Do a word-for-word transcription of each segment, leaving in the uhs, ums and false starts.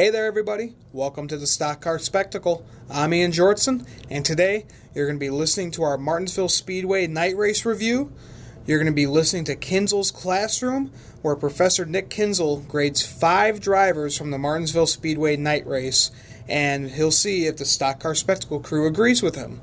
Hey there everybody, welcome to the Stock Car Spectacle. I'm Ian Jordson, and today you're going to be listening to our Martinsville Speedway night race review. You're going to be listening to Kinzel's Classroom, where Professor Nick Kinzel grades five drivers from the Martinsville Speedway night race, and he'll see if the Stock Car Spectacle crew agrees with him.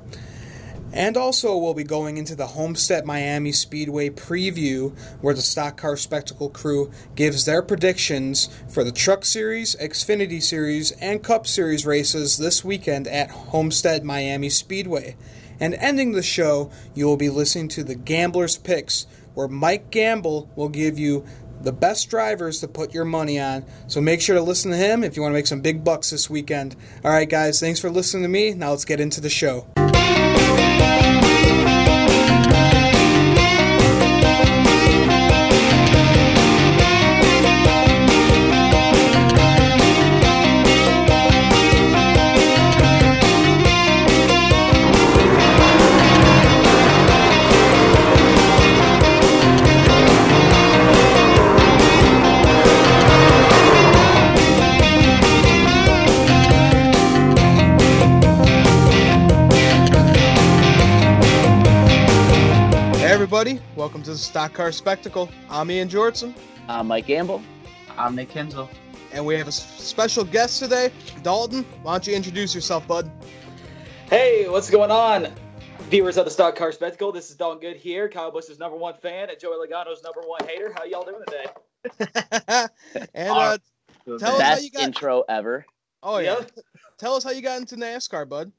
And also we'll be going into the Homestead Miami Speedway preview, where the Stock Car Spectacle crew gives their predictions for the Truck Series, Xfinity Series, and Cup Series races this weekend at Homestead Miami Speedway. And ending the show, you will be listening to the Gambler's Picks, where Mike Gamble will give you the best drivers to put your money on. So make sure to listen to him if you want to make some big bucks this weekend. All right, guys, thanks for listening to me. Now let's get into the show. Everybody, welcome to the Stock Car Spectacle. I'm Ian Jordson. I'm Mike Gamble. I'm Nick Kinzel. And we have a special guest today, Dalton. Why don't you introduce yourself, bud? Hey, what's going on, viewers of the Stock Car Spectacle? This is Dalton Good here, Kyle Busch's number one fan and Joey Logano's number one hater. How y'all doing today? and uh, tell Best us how you got... intro ever. Oh yeah. yeah. Tell us how you got into NASCAR, bud.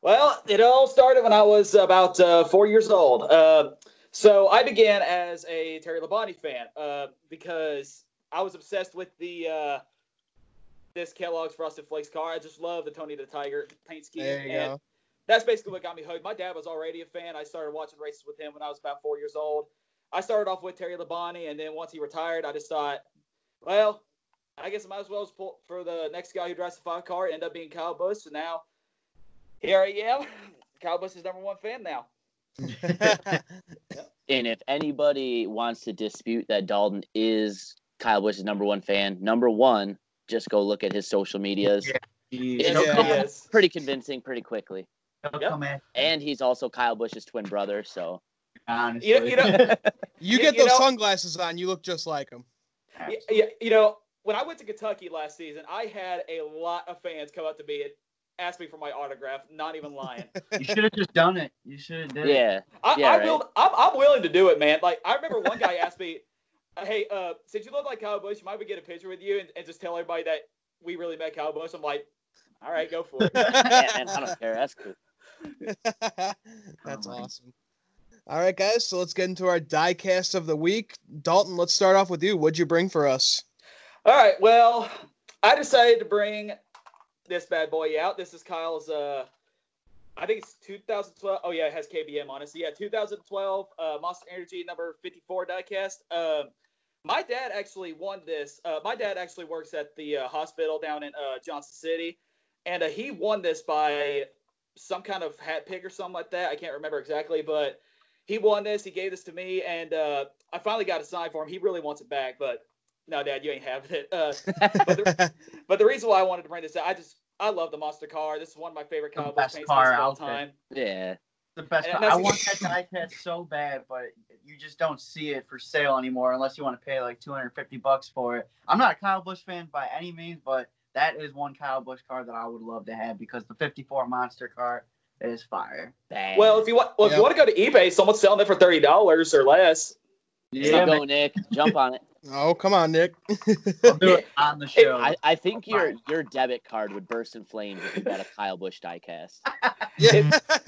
Well, it all started when I was about uh, four years old. Uh, so I began as a Terry Labonte fan uh, because I was obsessed with the uh, this Kellogg's Frosted Flakes car. I just love the Tony the Tiger paint scheme. There you and go. That's basically what got me hooked. My dad was already a fan. I started watching races with him when I was about four years old. I started off with Terry Labonte, and then once he retired, I just thought, well, I guess I might as well pull for the next guy who drives the five car. It ended up being Kyle Busch, so now here I am. Kyle Busch is number one fan now. And if anybody wants to dispute that Dalton is Kyle Busch's number one fan, number one, just go look at his social medias. Yeah. Yeah. Pretty convincing pretty quickly. Yep. And he's also Kyle Busch's twin brother, so. Honestly. You, know, you, know, you get you those know, sunglasses on, you look just like him. Yeah, you know, when I went to Kentucky last season, I had a lot of fans come up to me and asked me for my autograph, not even lying. You should have just done it. You should have done yeah. it. I, yeah, I right. will, I'm, I'm willing to do it, man. Like, I remember one guy asked me, hey, uh, since you look like Kyle Busch, might we get a picture with you and, and just tell everybody that we really met Kyle Busch? I'm like, all right, go for it. Yeah, man, I don't care. That's cool. That's oh, awesome. All right, guys, so let's get into our diecast of the week. Dalton, let's start off with you. What'd you bring for us? All right, well, I decided to bring this bad boy out. This is Kyle's, uh, I think it's two thousand twelve. Oh, yeah, it has K B M on it. So, yeah, two thousand twelve uh, Monster Energy number fifty-four diecast. Um, my dad actually won this. Uh, my dad actually works at the uh, hospital down in uh, Johnson City, and uh, he won this by some kind of hat pick or something like that. I can't remember exactly, but he won this. He gave this to me, and uh, I finally got a sign for him. He really wants it back, but no, Dad, you ain't having it. Uh, but, the, but the reason why I wanted to bring this out, I just I love the monster car. This is one of my favorite Kyle Busch paints of all time. Yeah, the best. Car. I want that diecast so bad, but you just don't see it for sale anymore unless you want to pay like two hundred fifty bucks for it. I'm not a Kyle Busch fan by any means, but that is one Kyle Busch car that I would love to have because the fifty-four monster car is fire. Bang. Well, if you want, well, yep. if you want to go to eBay, someone's selling it for thirty dollars or less. Yeah, go, Nick. Jump on it. Oh, come on, Nick. I'll do it on the show. I, I think oh, your your debit card would burst in flames if you got a Kyle Busch diecast. Yeah.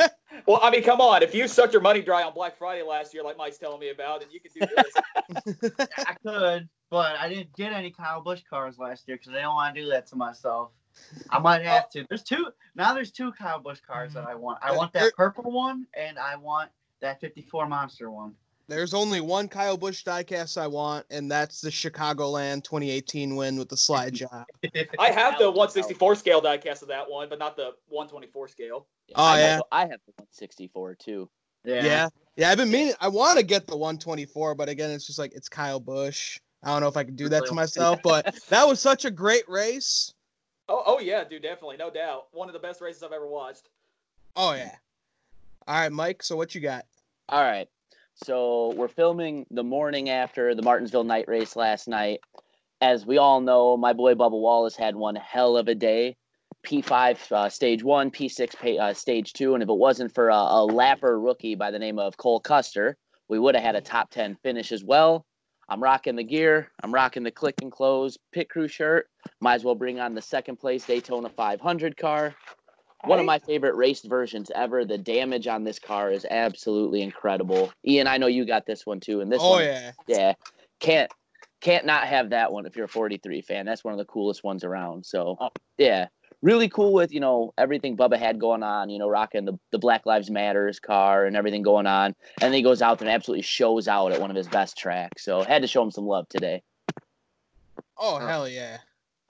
It, well, I mean, come on. If you sucked your money dry on Black Friday last year, like Mike's telling me about, then you could do this. I could, but I didn't get any Kyle Busch cars last year because I don't want to do that to myself. I might have to. There's two. Now there's two Kyle Busch cars that I want. I want that purple one, and I want that fifty-four Monster one. There's only one Kyle Busch diecast I want, and that's the Chicagoland twenty eighteen win with the slide job. I have the one sixty-four scale diecast of that one, but not the one twenty-four scale. Yeah, oh, I yeah. Have, I have the one sixty-four, too. Yeah. Yeah, yeah I've been meaning – I want to get the one twenty-four, but, again, it's just like it's Kyle Busch. I don't know if I can do that to myself, but that was such a great race. Oh, oh yeah, dude, definitely. No doubt. One of the best races I've ever watched. Oh, yeah. All right, Mike, so what you got? All right. So we're filming the morning after the Martinsville night race last night. As we all know, my boy Bubba Wallace had one hell of a day. P five uh, stage one, P six uh, stage two, and if it wasn't for a, a lapper rookie by the name of Cole Custer, we would have had a top ten finish as well. I'm rocking the gear. I'm rocking the click and close pit crew shirt. Might as well bring on the second place Daytona five hundred car. One of my favorite race versions ever. The damage on this car is absolutely incredible. Ian, I know you got this one too. And this oh, one, yeah. yeah, can't can't not have that one if you're a forty-three fan. That's one of the coolest ones around. So, oh. yeah, really cool with, you know, everything Bubba had going on, you know, rocking the, the Black Lives Matters car and everything going on. And then he goes out there and absolutely shows out at one of his best tracks. So, had to show him some love today. Oh, hell yeah.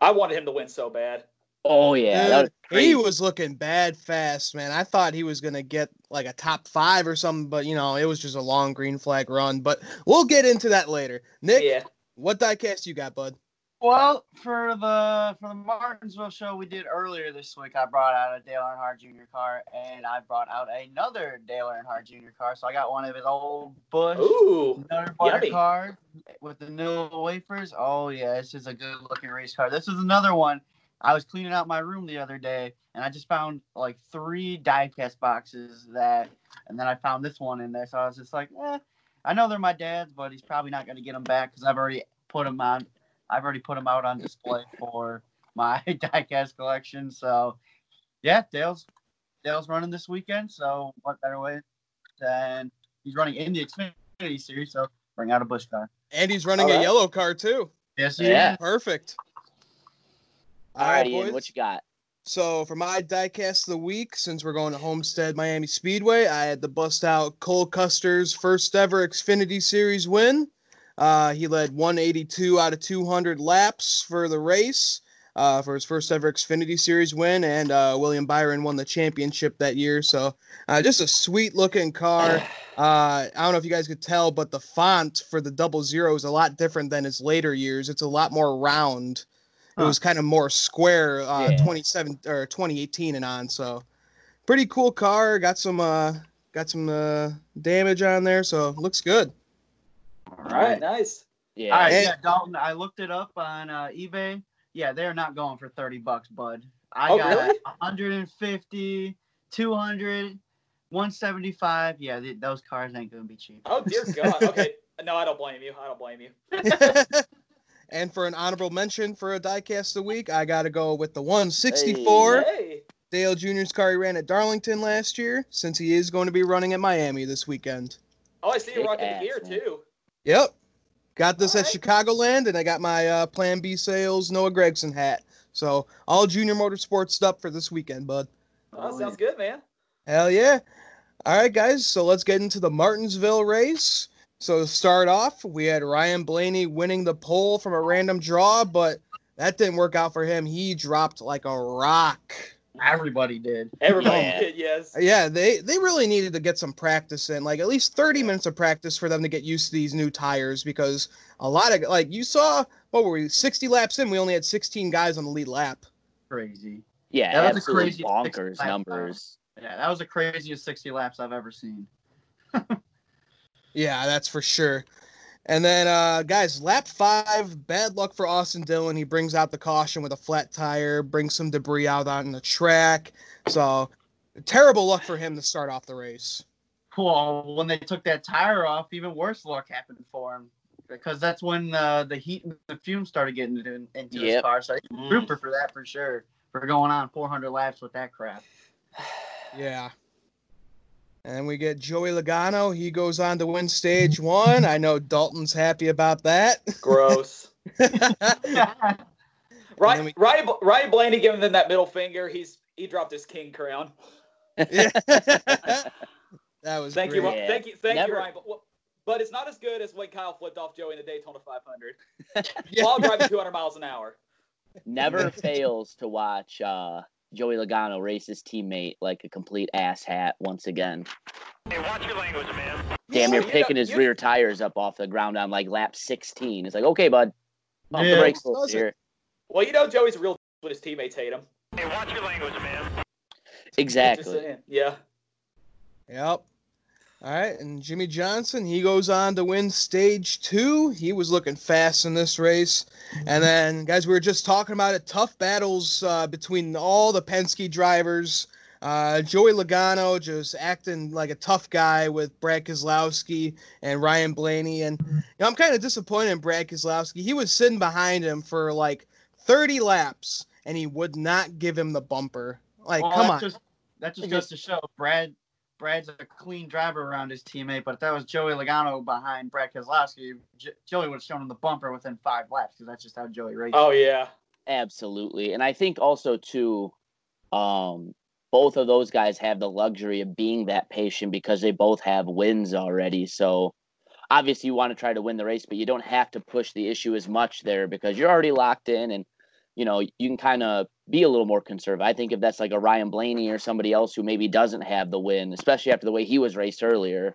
I wanted him to win so bad. Oh, yeah. Dude, that was crazy. He was looking bad fast, man. I thought he was going to get like a top five or something, but, you know, it was just a long green flag run. But we'll get into that later. Nick, yeah. what diecast you got, bud? Well, for the for the Martinsville show we did earlier this week, I brought out a Dale Earnhardt Junior car, and I brought out another Dale Earnhardt Junior car. So I got one of his old Busch Nutter Butter car with the new wafers. Oh, yeah, this is a good-looking race car. This is another one. I was cleaning out my room the other day, and I just found, like, three diecast boxes that – and then I found this one in there. So I was just like, eh, I know they're my dad's, but he's probably not going to get them back because I've already put them on – I've already put them out on display for my diecast collection. So, yeah, Dale's Dale's running this weekend. So, what better way than he's running in the Xfinity Series? So, bring out a Busch car. And he's running All a right. yellow car too. Yes, he yeah. is. Perfect. All, All right, Ian, boys. What you got? So, for my diecast of the week, since we're going to Homestead Miami Speedway, I had to bust out Cole Custer's first ever Xfinity Series win. Uh, he led one eighty-two out of two hundred laps for the race uh, for his first ever Xfinity Series win, and uh, William Byron won the championship that year. So uh, just a sweet-looking car. Uh, I don't know if you guys could tell, but the font for the double zero is a lot different than his later years. It's a lot more round. Huh. It was kind of more square, uh, yeah. twenty-seven or twenty eighteen and on. So pretty cool car. Got some uh, got some uh, damage on there, so looks good. All right. All right, nice. Yeah. All right, yeah, Dalton, I looked it up on uh, eBay. Yeah, they're not going for thirty bucks, bud. I oh, got really? one fifty, two hundred, one seventy-five. Yeah, th- those cars ain't going to be cheap. Oh, dear God. Okay. No, I don't blame you. I don't blame you. And for an honorable mention for a diecast of the week, I got to go with the one sixty-four. Hey, hey. Dale Junior's car he ran at Darlington last year, since he is going to be running at Miami this weekend. Oh, I see you rocking the gear, man. Too. Yep. Got this all at right. Chicagoland, and I got my uh, Plan B Sales Noah Gragson hat. So all Junior Motorsports stuff for this weekend, bud. Oh, sounds good, man. Hell yeah. All right, guys, so let's get into the Martinsville race. So to start off, we had Ryan Blaney winning the pole from a random draw, but that didn't work out for him. He dropped like a rock. Everybody did. Everybody yeah. did, yes. Yeah, they, they really needed to get some practice in, like at least thirty minutes of practice for them to get used to these new tires, because a lot of, like, you saw, what were we, sixty laps in, we only had sixteen guys on the lead lap. Crazy. Yeah, that was crazy bonkers numbers. Yeah, that was the craziest sixty laps I've ever seen. Yeah, that's for sure. And then, uh, guys, lap five, bad luck for Austin Dillon. He brings out the caution with a flat tire, brings some debris out on the track. So, terrible luck for him to start off the race. Well, when they took that tire off, even worse luck happened for him, because that's when uh, the heat and the fumes started getting into, into yep. his car. So, he's a trooper for that for sure, for going on four hundred laps with that crap. Yeah. And we get Joey Logano. He goes on to win stage one. I know Dalton's happy about that. Gross. Ryan, we... Ryan, Ryan Blaney giving them that middle finger. He's he dropped his king crown. Yeah. that was thank great. You, yeah. thank you, thank Never. you, Ryan. But, but it's not as good as when Kyle flipped off Joey in the Daytona five hundred yeah. while driving two hundred miles an hour. Never fails to watch. Uh... Joey Logano race his teammate like a complete asshat once again. Hey, watch your language, man. Damn, you're picking his rear tires up off the ground on like lap sixteen. It's like, okay, bud, pump yeah. the brakes a little here. Well, you know Joey's a real when his teammates hate him. Hey, watch your language, man. Exactly. Yeah. Yep. All right, and Jimmy Johnson, he goes on to win stage two. He was looking fast in this race. And then, guys, we were just talking about it, tough battles uh, between all the Penske drivers. Uh, Joey Logano just acting like a tough guy with Brad Keselowski and Ryan Blaney. And you know, I'm kind of disappointed in Brad Keselowski. He was sitting behind him for like thirty laps, and he would not give him the bumper. Like, well, come that's on. Just, that's just, just to show Brad... Brad's a clean driver around his teammate, but if that was Joey Logano behind Brad Keselowski, J- Joey would have shown him the bumper within five laps, because that's just how Joey races. Oh, yeah. Absolutely. And I think also, too, um, both of those guys have the luxury of being that patient because they both have wins already. So, obviously, you want to try to win the race, but you don't have to push the issue as much there because you're already locked in, and, you know, you can kind of be a little more conservative. I think if that's like a Ryan Blaney or somebody else who maybe doesn't have the win, especially after the way he was raced earlier,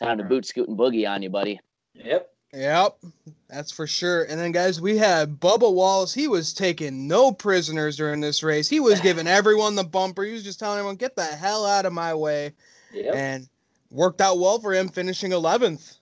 time to boot, scoot, and boogie on you, buddy. Yep. Yep, that's for sure. And then, guys, we had Bubba Wallace. He was taking no prisoners during this race. He was giving everyone the bumper. He was just telling everyone, get the hell out of my way. Yep. And worked out well for him, finishing eleventh.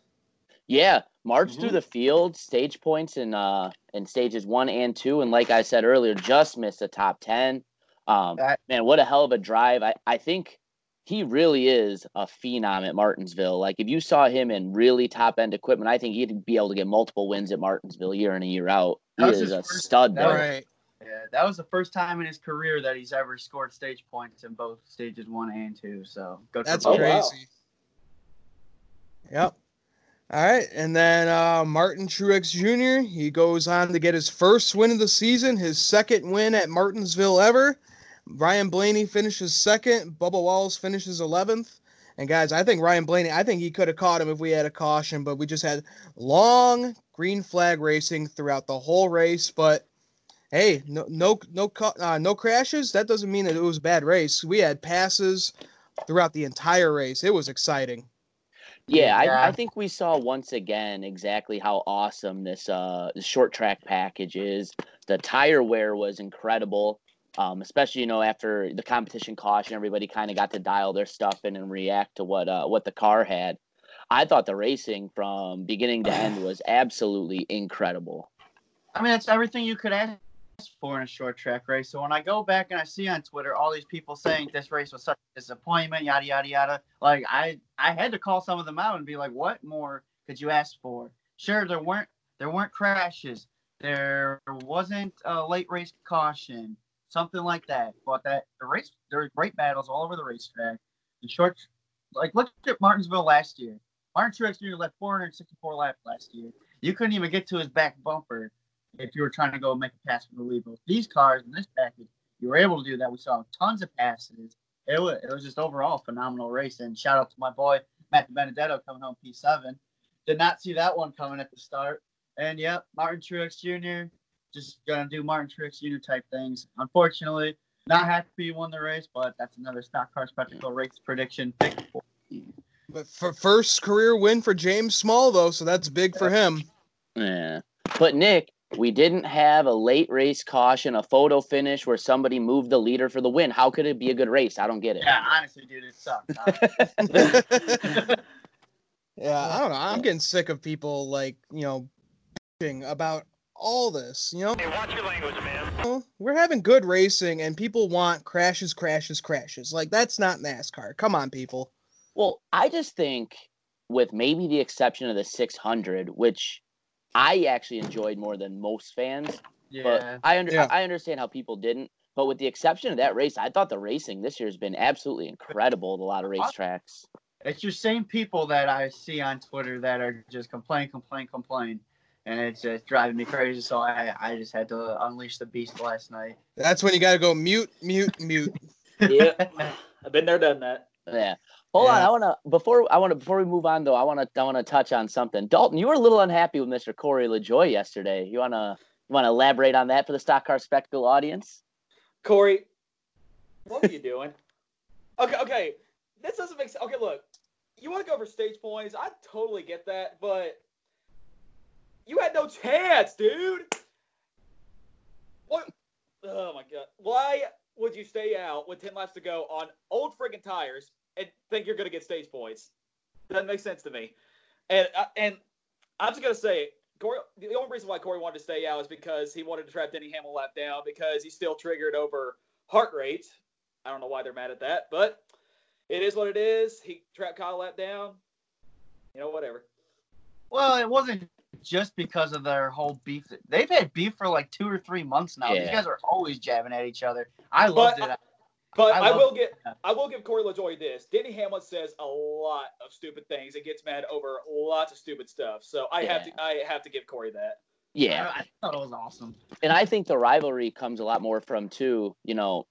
Yeah, marched mm-hmm. through the field, stage points in, uh, in stages one and two. And like I said earlier, just missed the top ten. Um, that- man, what a hell of a drive. I, I think he really is a phenom at Martinsville. Like, if you saw him in really top-end equipment, I think he'd be able to get multiple wins at Martinsville year in and year out. He is a first, stud there. Right. Yeah, that was the first time in his career that he's ever scored stage points in both stages one and two. So go That's crazy. Wow. Yep. All right, and then uh, Martin Truex Junior, he goes on to get his first win of the season, his second win at Martinsville ever. Ryan Blaney finishes second. Bubba Wallace finishes eleventh. And, guys, I think Ryan Blaney, I think he could have caught him if we had a caution, but we just had long green flag racing throughout the whole race. But, hey, no no no uh, no crashes. That doesn't mean that it was a bad race. We had passes throughout the entire race. It was exciting. Yeah, I, I think we saw once again exactly how awesome this uh, short track package is. The tire wear was incredible, um, especially, you know, after the competition caution, everybody kind of got to dial their stuff in and react to what uh, what the car had. I thought the racing from beginning to end was absolutely incredible. I mean, it's everything you could ask for in a short track race. So when I go back and I see on Twitter all these people saying this race was such a disappointment, yada yada yada, like I I had to call some of them out and be like, what more could you ask for? Sure, there weren't there weren't crashes, there wasn't a late race caution, something like that. But that the race, there were great battles all over the racetrack. The short, like look at Martinsville last year. Martin Truex Junior left four hundred sixty-four laps last year. You couldn't even get to his back bumper if you were trying to go make a pass for the lead. But these cars in this package, you were able to do that. We saw tons of passes. It was, it was just overall phenomenal race. And shout out to my boy, Matt Benedetto, coming home P seven. Did not see that one coming at the start. And, yep, Martin Truex Junior just going to do Martin Truex Junior type things. Unfortunately, not happy he won the race, but that's another Stock Car Spectacle race prediction. But for first career win for James Small, though, so that's big for him. Yeah. But, Nick, we didn't have a late race caution, a photo finish where somebody moved the leader for the win. How could it be a good race? I don't get it. Yeah, honestly, dude, it sucks. Yeah, I don't know. I'm getting sick of people, like, you know, bitching about all this, you know? Hey, watch your language, man. We're having good racing, and people want crashes, crashes, crashes. Like, that's not NASCAR. Come on, people. Well, I just think, with maybe the exception of the six hundred, which I actually enjoyed more than most fans, yeah. but I, under- yeah. I understand how people didn't. But with the exception of that race, I thought the racing this year has been absolutely incredible at a lot of racetracks. It's your same people that I see on Twitter that are just complain, complain, complain. And it's just driving me crazy, so I, I just had to unleash the beast last night. That's when you got to go mute, mute, mute. Yeah, I've been there, done that. Yeah. Hold yeah. on, I wanna before I wanna before we move on though, I wanna I wanna touch on something. Dalton, you were a little unhappy with Mister Corey LaJoie yesterday. You wanna you wanna elaborate on that for the Stock Car Spectacle audience? Corey, What are you doing? Okay, okay. This doesn't make sense. Okay, look. You want to go for stage points. I totally get that, but you had no chance, dude. What? Oh, my God. Why would you stay out with ten laps to go on old friggin' tires and think you're going to get stage points? Doesn't make sense to me. And, and I'm just going to say it. Corey, the only reason why Corey wanted to stay out is because he wanted to trap Denny Hamlin lap down because he's still triggered over heart rate. I don't know why they're mad at that, but it is what it is. He trapped Kyle lap down. You know, whatever. Well, it wasn't just because of their whole beef. They've had beef for like two or three months now. Yeah. These guys are always jabbing at each other. I loved but, it. I, but I, I will get I will give Corey LaJoie this. Denny Hamlin says a lot of stupid things and gets mad over lots of stupid stuff. So I yeah. have to I have to give Corey that. Yeah. I, I thought it was awesome. And I think the rivalry comes a lot more from too, you know,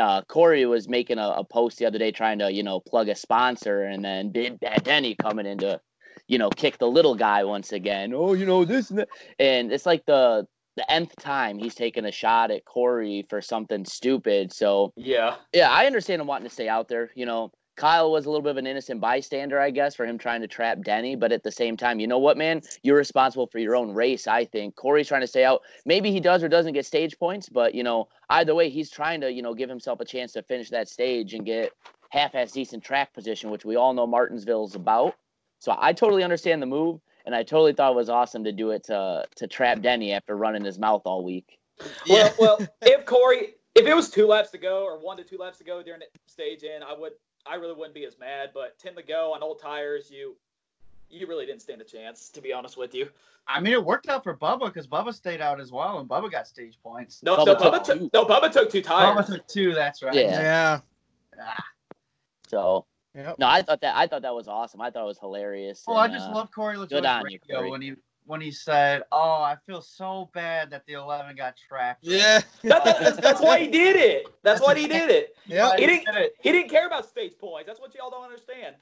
Uh, Corey was making a, a post the other day trying to, you know, plug a sponsor, and then did Denny coming in to, you know, kick the little guy once again. Oh, you know, this and that. And it's like the the nth time he's taking a shot at Corey for something stupid. So, yeah. Yeah, I understand him wanting to stay out there. You know, Kyle was a little bit of an innocent bystander, I guess, for him trying to trap Denny. But at the same time, you know what, man? You're responsible for your own race, I think. Corey's trying to stay out. Maybe he does or doesn't get stage points, but, you know, either way, he's trying to, you know, give himself a chance to finish that stage and get half-ass decent track position, which we all know Martinsville's about. So I totally understand the move, and I totally thought it was awesome to do it to to trap Denny after running his mouth all week. Yeah. Well, well, if Corey, if it was two laps to go or one to two laps to go during the stage in, I would, I really wouldn't be as mad. But ten to go on old tires, you, you really didn't stand a chance, to be honest with you. I mean, it worked out for Bubba because Bubba stayed out as well, and Bubba got stage points. No, Bubba no, Bubba took, no, Bubba took two tires. Bubba took two. That's right. Yeah. yeah. Ah. So. Yep. No, I thought that I thought that was awesome. I thought it was hilarious. Well, and, I just uh, love Corey LaJoie's radio you, Corey. when he when he said, "Oh, I feel so bad that the eleven got trapped." Yeah, that, that, that's, that's why he did it. That's, that's why he did it. Yeah, he didn't. It. He didn't care about stage points. That's what y'all don't understand.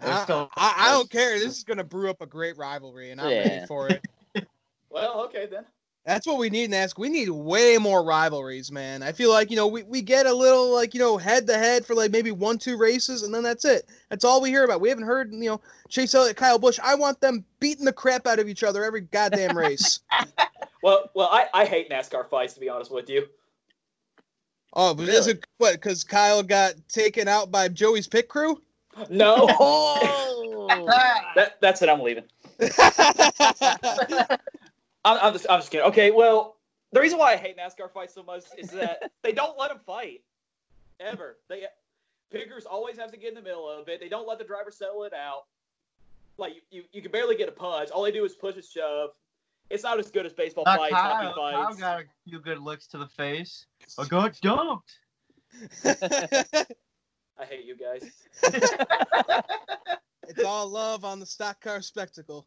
I, so, I, I don't care. This is gonna brew up a great rivalry, and I'm yeah. ready for it. Well, okay then. That's what we need in NASCAR. We need way more rivalries, man. I feel like, you know, we, we get a little, like, you know, head-to-head for, like, maybe one, two races, and then that's it. That's all we hear about. We haven't heard, you know, Chase Elliott, Kyle Busch. I want them beating the crap out of each other every goddamn race. Well, well, I, I hate NASCAR fights, to be honest with you. Oh, but really? Is it what, because Kyle got taken out by Joey's pit crew? No. Oh. that, that's it. I'm leaving. I'm just, I'm just kidding. Okay, well, the reason why I hate NASCAR fights so much is that they don't let them fight, ever. They Pickers always have to get in the middle of it. They don't let the driver settle it out. Like, you, you can barely get a punch. All they do is push and shove. It's not as good as baseball uh, fights, Kyle, hockey fights. Kyle got a few good looks to the face. I got dumped. I hate you guys. It's all love on the stock car spectacle.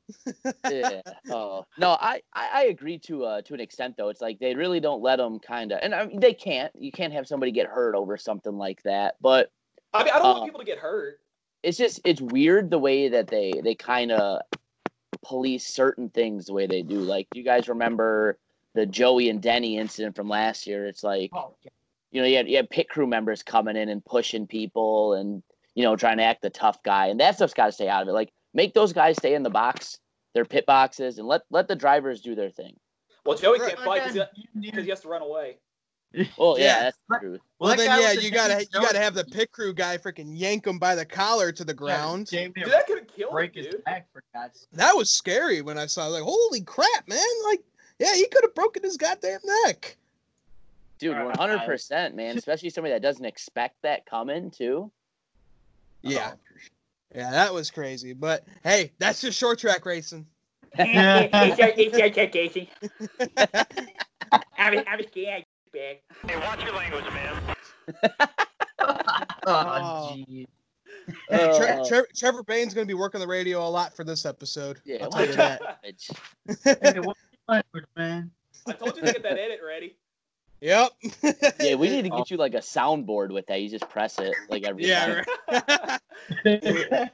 yeah. Oh no, I, I, I agree to uh to an extent though. It's like they really don't let them kind of, and I mean, they can't. You can't have somebody get hurt over something like that. But I mean, I don't um, want people to get hurt. It's just it's weird the way that they they kind of police certain things the way they do. Like, you guys remember the Joey and Denny incident from last year? It's like, oh, yeah. you know, you had you had pit crew members coming in and pushing people and, you know, trying to act the tough guy. And that stuff's got to stay out of it. Like, make those guys stay in the box, their pit boxes, and let, let the drivers do their thing. Well, Joey can't fight because he, he has to run away. Well, yeah, yeah that's the truth. Well, well then, yeah, you got to you got to have the pit crew guy freaking yank him by the collar to the ground. Yeah, dude, that could have killed him, dude. That was scary when I saw it. Like, holy crap, man. Like, yeah, he could have broken his goddamn neck. Dude, one hundred percent, man, especially somebody that doesn't expect that coming, too. Yeah, yeah, that was crazy. But hey, that's just short track racing. Yeah, it's short track racing. I'm I'm scared. Hey, watch your language, man. Oh, geez. Hey, Tre- Tre- Trevor Bain's gonna be working the radio a lot for this episode. Yeah, I'll tell you that. Hey, watch your language, man. I told you to get that edit ready. Yep. Yeah, we need to get you like a soundboard with that. You just press it like every yeah, time. Right.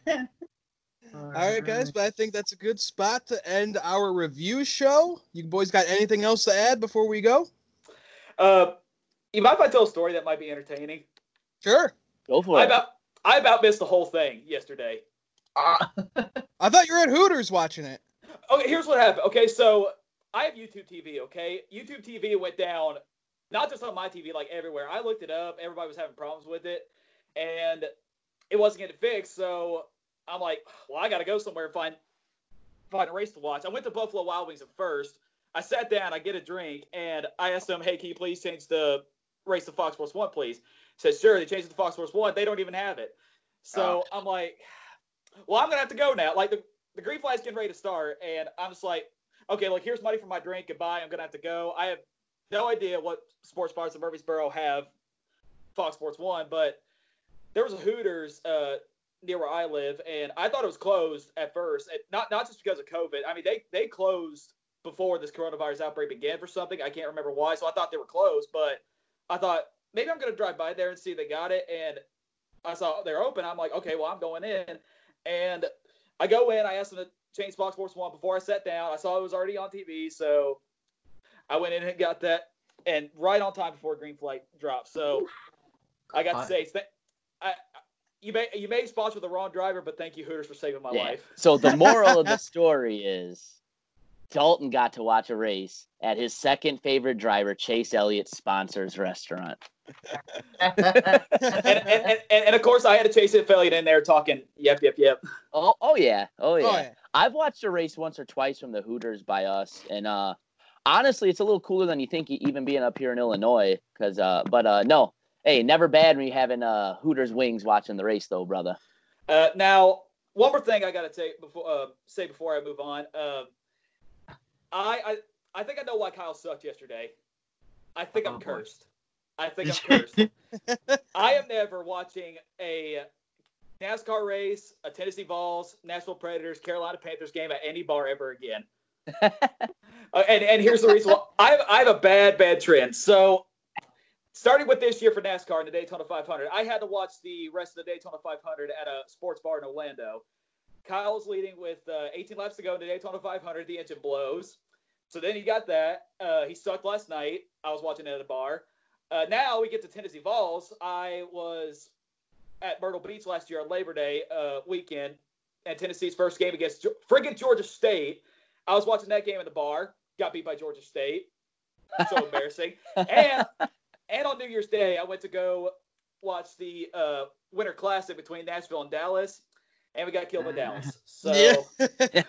All right, guys, but I think that's a good spot to end our review show. You boys got anything else to add before we go? Uh, you might if I tell a story that might be entertaining. Sure. Go for it. I about, I about missed the whole thing yesterday. Uh, I thought you were at Hooters watching it. Okay, here's what happened. Okay, so I have YouTube T V, okay? YouTube T V went down, not just on my T V, like everywhere. I looked it up. Everybody was having problems with it, and it wasn't getting fixed, so I'm like, well, I got to go somewhere and find, find a race to watch. I went to Buffalo Wild Wings at first. I sat down, I get a drink, and I asked them, hey, can you please change the race to Fox Sports one, please? Said, sure, they changed it to Fox Sports one. They don't even have it. So uh, I'm like, well, I'm going to have to go now. Like, the, the green flag's getting ready to start, and I'm just like, okay, look, here's money for my drink. Goodbye. I'm going to have to go. I have no idea what sports bars in Murfreesboro have Fox Sports one, but there was a Hooters uh, near where I live, and I thought it was closed at first, and not not just because of COVID. I mean, they, they closed before this coronavirus outbreak began for something. I can't remember why, so I thought they were closed, but I thought maybe I'm going to drive by there and see if they got it, and I saw they're open. I'm like, okay, well, I'm going in, and I go in. I asked them to change Fox Sports one before I sat down. I saw it was already on T V, so I went in and got that, and right on time before green flag dropped. So I got Hi. to say th- I, you may you may sponsor the wrong driver, but thank you, Hooters, for saving my yeah. life. So the moral of the story is Dalton got to watch a race at his second favorite driver, Chase Elliott's sponsor's restaurant. and, and, and, and of course, I had to Chase Elliott in there talking, yep, yep, yep. Oh, oh, yeah. oh, yeah. Oh, yeah. I've watched a race once or twice from the Hooters by us. And uh, honestly, it's a little cooler than you think, even being up here in Illinois. Cause, uh, but uh, no, hey, never bad when you're having uh, Hooters wings watching the race, though, brother. Uh, now, one more thing I got to uh, say before I move on. Uh, I, I I think I know why Kyle sucked yesterday. I think I'm cursed. I think I'm cursed. I am never watching a NASCAR race, a Tennessee Vols, Nashville Predators, Carolina Panthers game at any bar ever again. uh, and, and here's the reason why. I have, I have a bad, bad trend. So starting with this year for NASCAR and the Daytona five hundred, I had to watch the rest of the Daytona five hundred at a sports bar in Orlando. Kyle's leading with uh, eighteen laps to go in the Daytona five hundred. The engine blows. So then he got that. Uh, he sucked last night. I was watching it at a bar. Uh, now we get to Tennessee Vols. I was at Myrtle Beach last year on Labor Day uh, weekend at Tennessee's first game against G- friggin' Georgia State. I was watching that game at the bar. Got beat by Georgia State. So embarrassing. And and on New Year's Day, I went to go watch the uh, Winter Classic between Nashville and Dallas. And we got killed by Dallas. So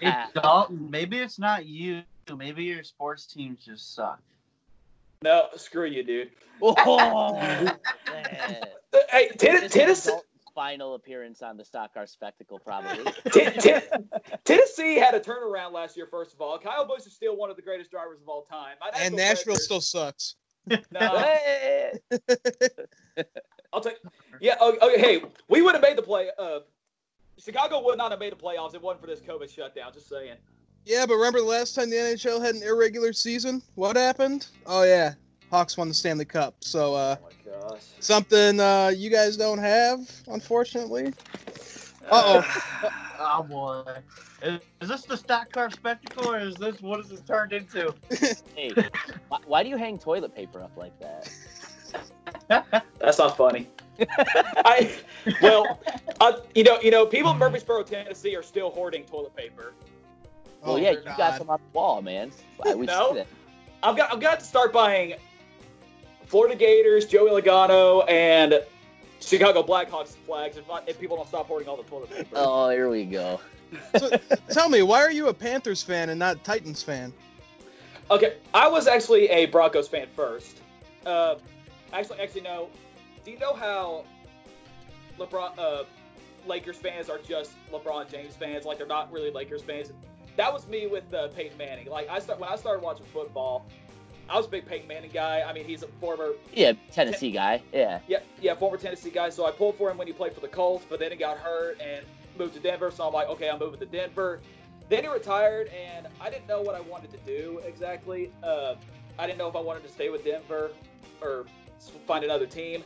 yeah. Dalton, maybe it's not you. Maybe your sports teams just suck. No, screw you, dude. Oh, hey, ten- Tennessee final appearance on the Stock Car Spectacle, probably. ten- ten- Tennessee had a turnaround last year. First of all, Kyle Busch is still one of the greatest drivers of all time. And Nashville still sucks. No. I'll take. Yeah. Okay. Hey, we would have made the play. Uh, Chicago would not have made the playoffs if it wasn't for this COVID shutdown, just saying. Yeah, but remember the last time the N H L had an irregular season? What happened? Oh, yeah. Hawks won the Stanley Cup. So, uh, oh my gosh. something uh, you guys don't have, unfortunately. Uh-oh. Oh, boy. Is, is this the Stock Car Spectacle, or is this what is this turned into? Hey, why, why do you hang toilet paper up like that? That's not funny. I well, uh, you know, you know, people in Murfreesboro, Tennessee, are still hoarding toilet paper. Well, oh, yeah, you got some on the wall, man. We no, I've got, I've got to start buying Florida Gators, Joey Logano, and Chicago Blackhawks flags if, if people don't stop hoarding all the toilet paper. Oh, here we go. So, tell me, why are you a Panthers fan and not a Titans fan? Okay, I was actually a Broncos fan first. Uh, actually, actually, no. Do you know how LeBron, uh, Lakers fans are just LeBron James fans? Like, they're not really Lakers fans. That was me with uh, Peyton Manning. Like, I start, when I started watching football, I was a big Peyton Manning guy. I mean, he's a former... Yeah, Tennessee ten- guy. Yeah. yeah. Yeah, former Tennessee guy. So I pulled for him when he played for the Colts, but then he got hurt and moved to Denver. So I'm like, okay, I'm moving to Denver. Then he retired, and I didn't know what I wanted to do exactly. Uh, I didn't know if I wanted to stay with Denver or find another team.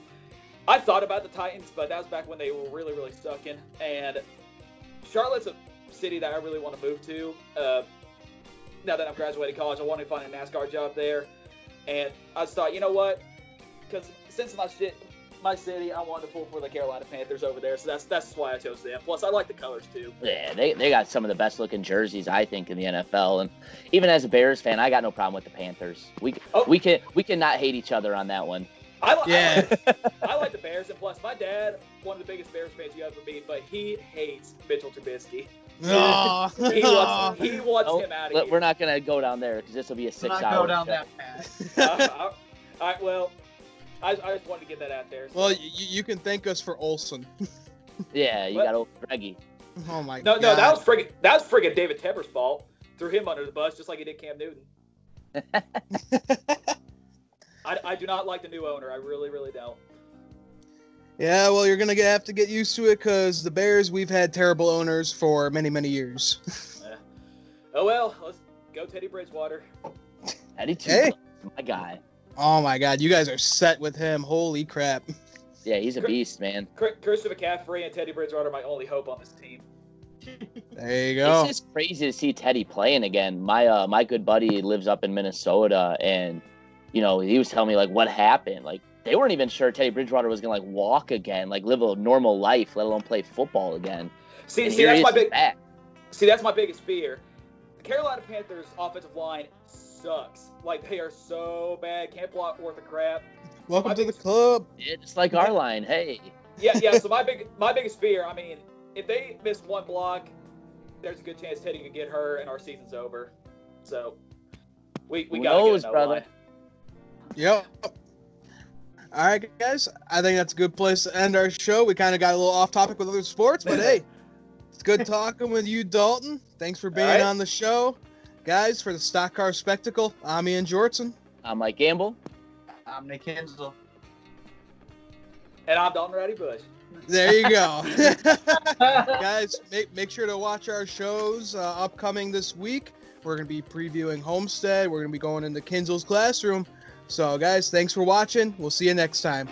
I thought about the Titans, but that was back when they were really, really sucking. And Charlotte's a city that I really want to move to. Uh, now that I've graduated college, I want to find a NASCAR job there. And I just thought, you know what? Because since my shit, my city. I wanted to pull for the Carolina Panthers over there, so that's that's why I chose them. Plus, I like the colors too. Yeah, they they got some of the best looking jerseys I think in the N F L, and even as a Bears fan, I got no problem with the Panthers. We oh. we can we cannot hate each other on that one. I, yeah. I, like, I like the Bears, and plus, my dad, one of the biggest Bears fans you ever meet, but he hates Mitchell Trubisky. No, he wants, he wants oh, him out of let, here. We're not going to go down there because this will be a six-hour show. Go down show. That path. uh, all right, well, I, I just wanted to get that out there. So. Well, you, you can thank us for Olsen. Yeah, you but, got old Greggy. Oh my no, God! No, no, that was friggin' that was friggin' David Tepper's fault. Threw him under the bus just like he did Cam Newton. I, I do not like the new owner. I really, really don't. Yeah, well, you're going to have to get used to it because the Bears, we've had terrible owners for many, many years. uh, oh, well, let's go Teddy Bridgewater. Teddy, too. Hey. My guy. Oh, my God. You guys are set with him. Holy crap. Yeah, he's a Cr- beast, man. Cr- Christopher McCaffrey and Teddy Bridgewater are my only hope on this team. There you go. It's just crazy to see Teddy playing again. My, uh, my good buddy lives up in Minnesota, and you know, he was telling me, like, what happened? Like, they weren't even sure Teddy Bridgewater was going to, like, walk again, like, live a normal life, let alone play football again. See, see that's my big, back. see, that's my biggest fear. The Carolina Panthers' offensive line sucks. Like, they are so bad. Can't block worth a crap. Welcome my to biggest, the club. Yeah, just like our line. Hey. Yeah, yeah. So, my big, my biggest fear, I mean, if they miss one block, there's a good chance Teddy could get hurt and our season's over. So, we, we got to get another line. Yep. All right, guys. I think that's a good place to end our show. We kind of got a little off topic with other sports, but hey, it's good talking with you, Dalton. Thanks for being right. on the show. Guys, for the Stock Car Spectacle, I'm Ian Jordson. I'm Mike Gamble. I'm Nick Kinzel. And I'm Dalton Reddy Busch. There you go. Guys, make, make sure to watch our shows uh, upcoming this week. We're going to be previewing Homestead. We're going to be going into Kinzel's classroom. So, guys, thanks for watching. We'll see you next time.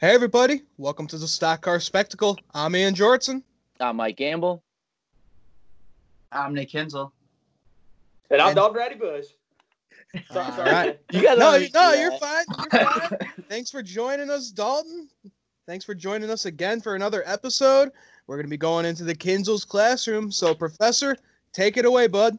Hey, everybody. Welcome to the Stock Car Spectacle. I'm Ian Jordson. I'm Mike Gamble. I'm Nick Kinzel. And I'm Dalton Reddy Busch. Sorry, sorry. Right. You guys no, you, no you're fine. You're fine. Thanks for joining us, Dalton. Thanks for joining us again for another episode. We're going to be going into the Kinzel's classroom. So, Professor, take it away, bud.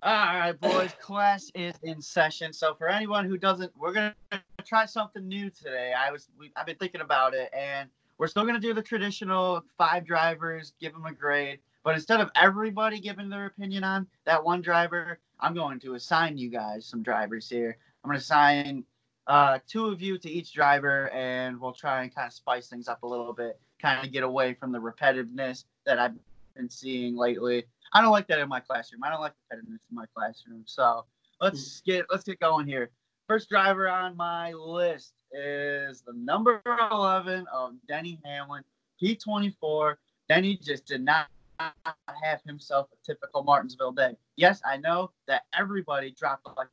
All right, boys. Class is in session. So, for anyone who doesn't, we're going to try something new today. I was, we, I've been thinking about it, and we're still going to do the traditional five drivers, give them a grade, but instead of everybody giving their opinion on that one driver, I'm going to assign you guys some drivers here. I'm going to assign uh, two of you to each driver, and we'll try and kind of spice things up a little bit, kind of get away from the repetitiveness that I've been seeing lately. I don't like that in my classroom. I don't like repetitiveness in my classroom. So let's get, let's get going here. First driver on my list is the number eleven of Denny Hamlin, P twenty-four. Denny just did not have himself a typical Martinsville day. Yes, I know that everybody dropped like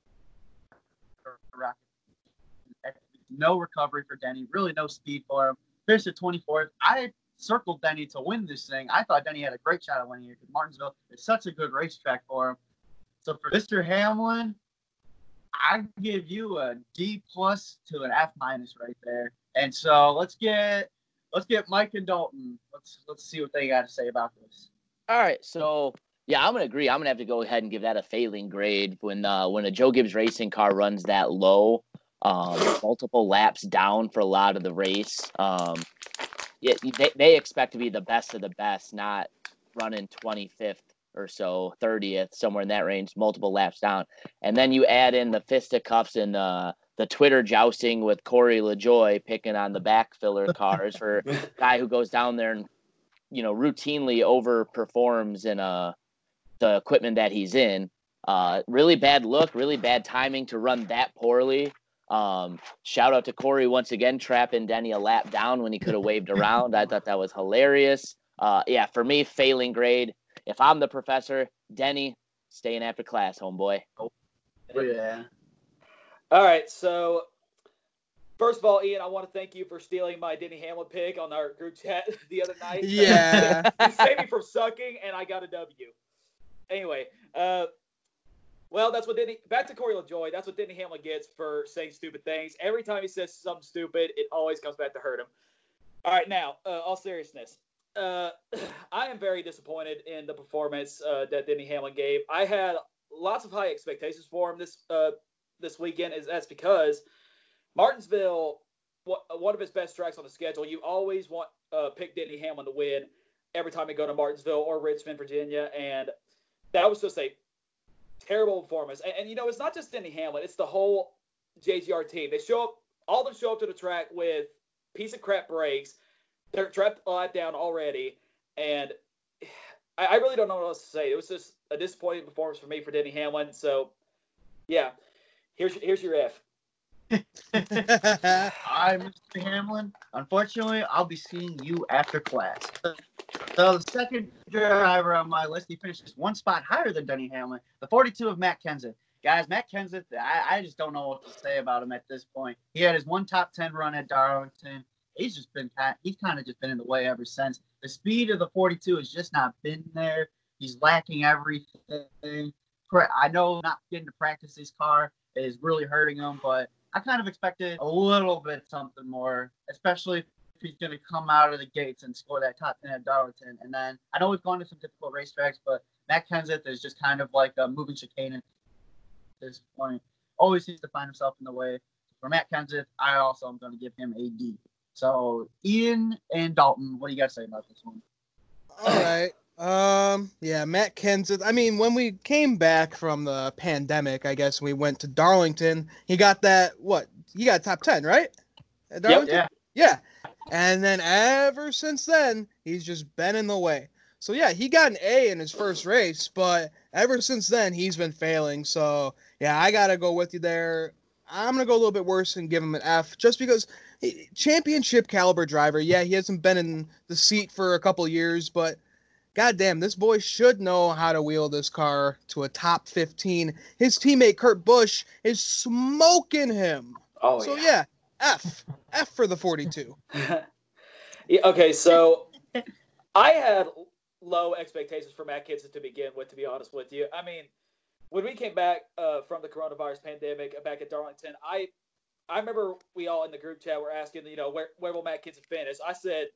a rocket. No recovery for Denny, really no speed for him. Finished at twenty-fourth. I circled Denny to win this thing. I thought Denny had a great shot at winning here because Martinsville is such a good racetrack for him. So for Mister Hamlin, I give you a D plus to an F minus right there. And so let's get let's get Mike and Dalton. Let's let's see what they got to say about this. All right. So yeah, I'm gonna agree. I'm gonna have to go ahead and give that a failing grade. When uh, when a Joe Gibbs Racing car runs that low, um, multiple laps down for a lot of the race, um, yeah, they, they expect to be the best of the best, not running twenty-fifth or so, thirtieth, somewhere in that range, multiple laps down. And then you add in the fisticuffs and uh, the Twitter jousting with Corey LaJoie picking on the back filler cars for a guy who goes down there and, you know, routinely overperforms in uh, the equipment that he's in. Uh, really bad look, really bad timing to run that poorly. Um, shout out to Corey once again, trapping Denny a lap down when he could have waved around. I thought that was hilarious. Uh, yeah, for me, failing grade. If I'm the professor, Denny, staying after class, homeboy. Oh. Yeah. All right, so first of all, Ian, I want to thank you for stealing my Denny Hamlin pick on our group chat the other night. Yeah. You saved me from sucking, and I got a W. Anyway, uh, well, that's what Denny – back to Corey LaJoie. That's what Denny Hamlin gets for saying stupid things. Every time he says something stupid, it always comes back to hurt him. All right, now, uh, all seriousness. Uh, I am very disappointed in the performance uh, that Denny Hamlin gave. I had lots of high expectations for him this uh, this weekend. Is that's because Martinsville, one of his best tracks on the schedule. You always want uh, pick Denny Hamlin to win every time you go to Martinsville or Richmond, Virginia, and that was just a terrible performance. And, and you know, it's not just Denny Hamlin; it's the whole J G R team. They show up, all of them show up to the track with piece of crap brakes. They're trapped a lot down already, and I, I really don't know what else to say. It was just a disappointing performance for me for Denny Hamlin. So, yeah, here's here's your F. Hi, Mister Hamlin. Unfortunately, I'll be seeing you after class. So the second driver on my list, he finishes one spot higher than Denny Hamlin, the forty-two of Matt Kenseth. Guys, Matt Kenseth, I, I just don't know what to say about him at this point. He had his one top ten run at Darlington. He's just been kind of, he's kind of just been in the way ever since. The speed of the forty-two has just not been there. He's lacking everything. I know not getting to practice his car is really hurting him, but I kind of expected a little bit something more, especially if he's going to come out of the gates and score that top ten at Darlington. And then I know we've gone to some difficult racetracks, but Matt Kenseth is just kind of like a moving chicane at this point. Always seems to find himself in the way. For Matt Kenseth, I also am going to give him a D. So, Ian and Dalton, what do you guys say about this one? All right. Um, yeah, Matt Kenseth. I mean, when we came back from the pandemic, I guess we went to Darlington. He got that, what? He got top ten, right? At Darlington? Yep, yeah. Yeah. And then ever since then, he's just been in the way. So, yeah, he got an A in his first race, but ever since then, he's been failing. So, yeah, I got to go with you there. I'm going to go a little bit worse and give him an F just because – championship caliber driver. Yeah, he hasn't been in the seat for a couple years, but goddamn, this boy should know how to wheel this car to a top fifteen. His teammate Kurt Busch is smoking him. Oh, so yeah, yeah F F for the forty-two. Yeah, okay, so I had low expectations for Matt Kenseth to begin with. To be honest with you, I mean, when we came back uh, from the coronavirus pandemic back at Darlington, I. I remember we all in the group chat were asking, you know, where, where will Matt Kenseth finish? I said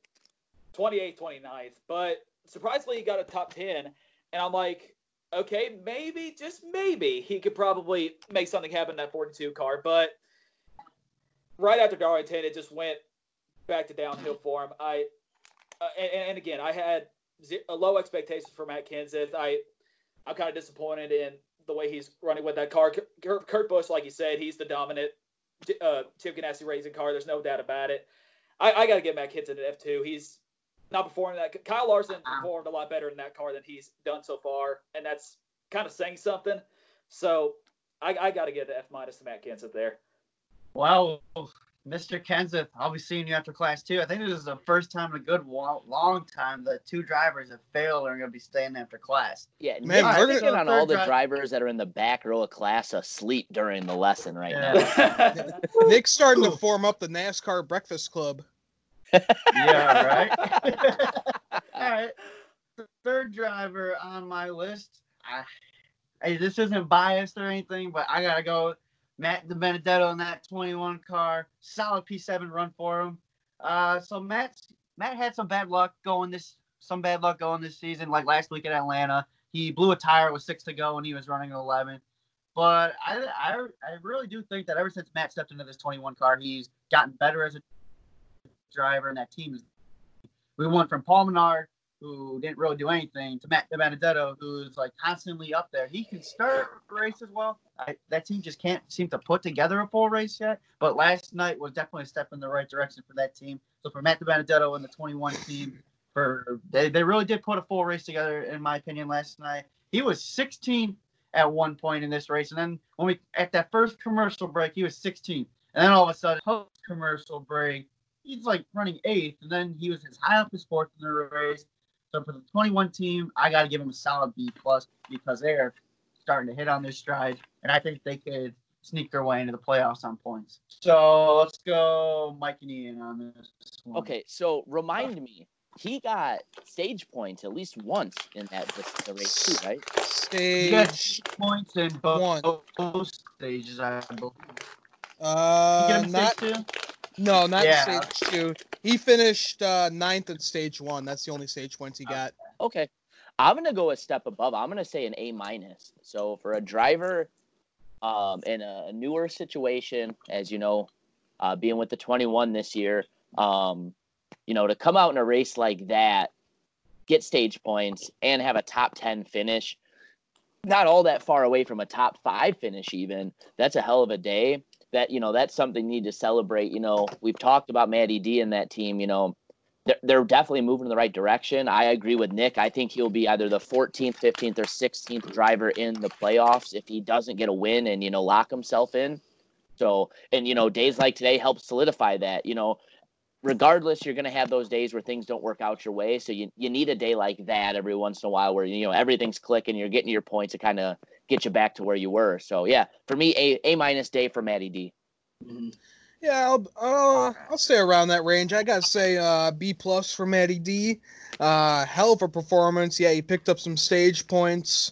twenty-eighth, twenty-ninth, but surprisingly he got a top ten, and I'm like, okay, maybe, just maybe, he could probably make something happen in that forty-two car, but right after Darlington, it just went back to downhill for him. I uh, and, and again, I had a low expectations for Matt Kenseth. I, I'm kind of disappointed in the way he's running with that car. Kurt, Kurt Busch, like you said, he's the dominant Uh, Tim Ganassi racing car. There's no doubt about it. I, I got to get Matt Kenseth at F two. He's not performing that. Kyle Larson performed a lot better in that car than he's done so far, and that's kind of saying something. So I, I got to get the F minus to Matt Kenseth there. Well, Mister Kenseth, I'll be seeing you after class too. I think this is the first time in a good long, long time that two drivers have failed and are going to be staying after class. Yeah, man, we're thinking on all the drivers that are in the back row of class asleep during the lesson right yeah. now. Nick's starting to form up the NASCAR Breakfast Club. Yeah, right? All right. Third driver on my list. I, hey, this isn't biased or anything, but I got to go Matt Benedetto in that twenty-one car, solid P seven run for him. Uh, so Matt, Matt had some bad luck going this, some bad luck going this season. Like last week in Atlanta, he blew a tire with six to go and he was running eleven. But I, I, I really do think that ever since Matt stepped into this twenty-one car, he's gotten better as a driver, and that team is. We went from Paul Menard who didn't really do anything, to Matt Benedetto, who's like constantly up there. He can start a race as well. I, that team just can't seem to put together a full race yet. But last night was definitely a step in the right direction for that team. So for Matt Benedetto and the twenty-one team, for they, they really did put a full race together, in my opinion, last night. He was sixteenth at one point in this race. And then when we at that first commercial break, he was sixteenth. And then all of a sudden, post-commercial break, he's like running eighth. And then he was as high up as fourth in the race. So for the twenty-one team, I got to give them a solid B plus because they are starting to hit on their stride, and I think they could sneak their way into the playoffs on points. So let's go Mike and Ian on this one. Okay, so remind me, he got stage points at least once in that the race too, right? Stage, stage points in both, both, both stages, I believe. Uh, not stage two? No, not yeah. stage two. He finished uh, ninth at stage one. That's the only stage points he got. Okay. I'm going to go a step above. I'm going to say an A minus. So for a driver um, in a newer situation, as you know, uh, being with the twenty-one this year, um, you know, to come out in a race like that, get stage points, and have a top ten finish, not all that far away from a top five finish even, that's a hell of a day. That, you know, that's something you need to celebrate. You know, we've talked about Matty D and that team. You know, they're, they're definitely moving in the right direction. I agree with Nick. I think he'll be either the fourteenth, fifteenth, or sixteenth driver in the playoffs if he doesn't get a win and, you know, lock himself in. So, and, you know, days like today help solidify that. You know, regardless, you're going to have those days where things don't work out your way. So you, you need a day like that every once in a while where, you know, everything's clicking, you're getting your points to kind of get you back to where you were. So yeah, for me, a a minus day for Matty D. Yeah, I'll uh, I'll stay around that range. I gotta say uh, B plus for Matty D. Uh, hell of a performance. Yeah, he picked up some stage points.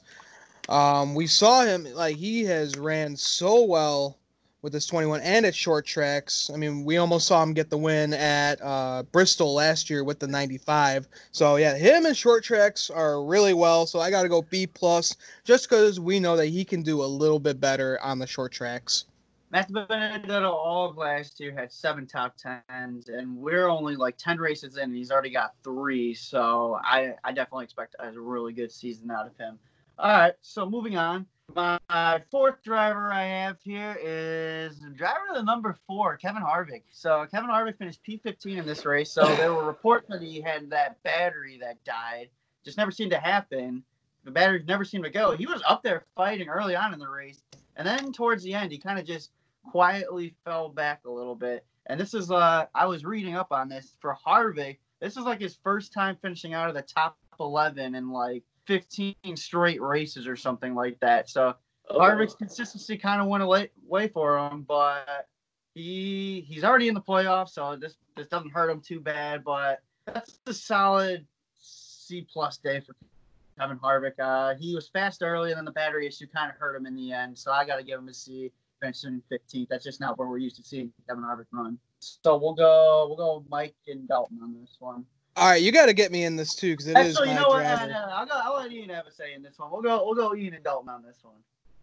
Um, we saw him like he has ran so well with his twenty-one and at short tracks. I mean, we almost saw him get the win at uh, Bristol last year with the ninety-five. So, yeah, him and short tracks are really well. So I got to go B plus just because we know that he can do a little bit better on the short tracks. Matt Benedetto all of last year had seven top tens, and we're only like ten races in, and he's already got three. So I, I definitely expect a really good season out of him. All right, so moving on. My fourth driver I have here is driver the number four, Kevin Harvick. So Kevin Harvick finished P fifteen in this race. So there were reports that he had that battery that died. Just never seemed to happen. The batteries never seemed to go. He was up there fighting early on in the race. And then towards the end, he kind of just quietly fell back a little bit. And this is, uh, I was reading up on this for Harvick. This is like his first time finishing out of the top eleven in like fifteen straight races or something like that. So oh. Harvick's consistency kind of went away for him, but he he's already in the playoffs, so this this doesn't hurt him too bad. But that's a solid C plus day for Kevin Harvick. Uh, he was fast early, and then the battery issue kind of hurt him in the end. So I got to give him a C. Finishing fifteenth. That's just not where we're used to seeing Kevin Harvick run. So we'll go we'll go Mike and Dalton on this one. All right, you got to get me in this too because it Actually, is my you know what? No, no, no. I'll, go, I'll let Ian have a say in this one. We'll go, we'll go Ian and Dalton on this one.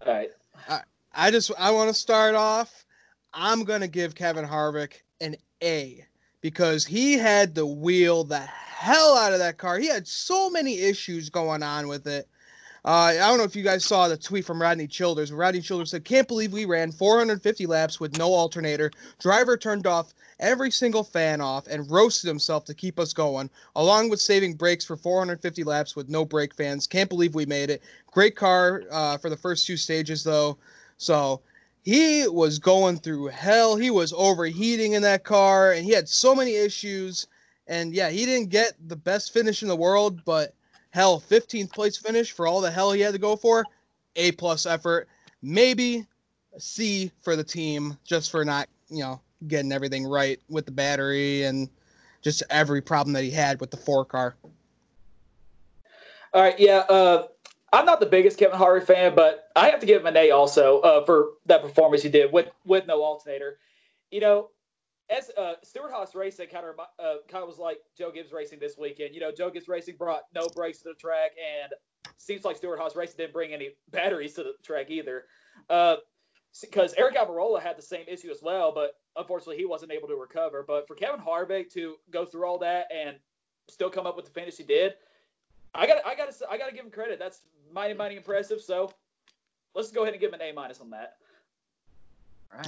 All right. All right. I just I want to start off. I'm gonna give Kevin Harvick an A because he had to wheel the hell out of that car. He had so many issues going on with it. Uh, I don't know if you guys saw the tweet from Rodney Childers. Rodney Childers said, "Can't believe we ran four hundred fifty laps with no alternator. Driver turned off every single fan off and roasted himself to keep us going, along with saving brakes for four hundred fifty laps with no brake fans. Can't believe we made it. Great car uh, for the first two stages, though." So he was going through hell. He was overheating in that car, and he had so many issues. And, yeah, he didn't get the best finish in the world, but, hell, fifteenth place finish for all the hell he had to go for, A-plus effort. Maybe a C for the team just for not, you know, getting everything right with the battery and just every problem that he had with the four car. All right, yeah, uh, I'm not the biggest Kevin Harvick fan, but I have to give him an A also uh, for that performance he did with with no alternator. You know, as uh, Stewart Haas Racing kind of uh, kind of was like Joe Gibbs Racing this weekend. You know, Joe Gibbs Racing brought no brakes to the track, and seems like Stewart Haas Racing didn't bring any batteries to the track either. Uh, Because Eric Almirola had the same issue as well, but unfortunately he wasn't able to recover. But for Kevin Harvick to go through all that and still come up with the finish he did, I got I got to I got to give him credit. That's mighty mighty impressive. So let's go ahead and give him an A minus on that.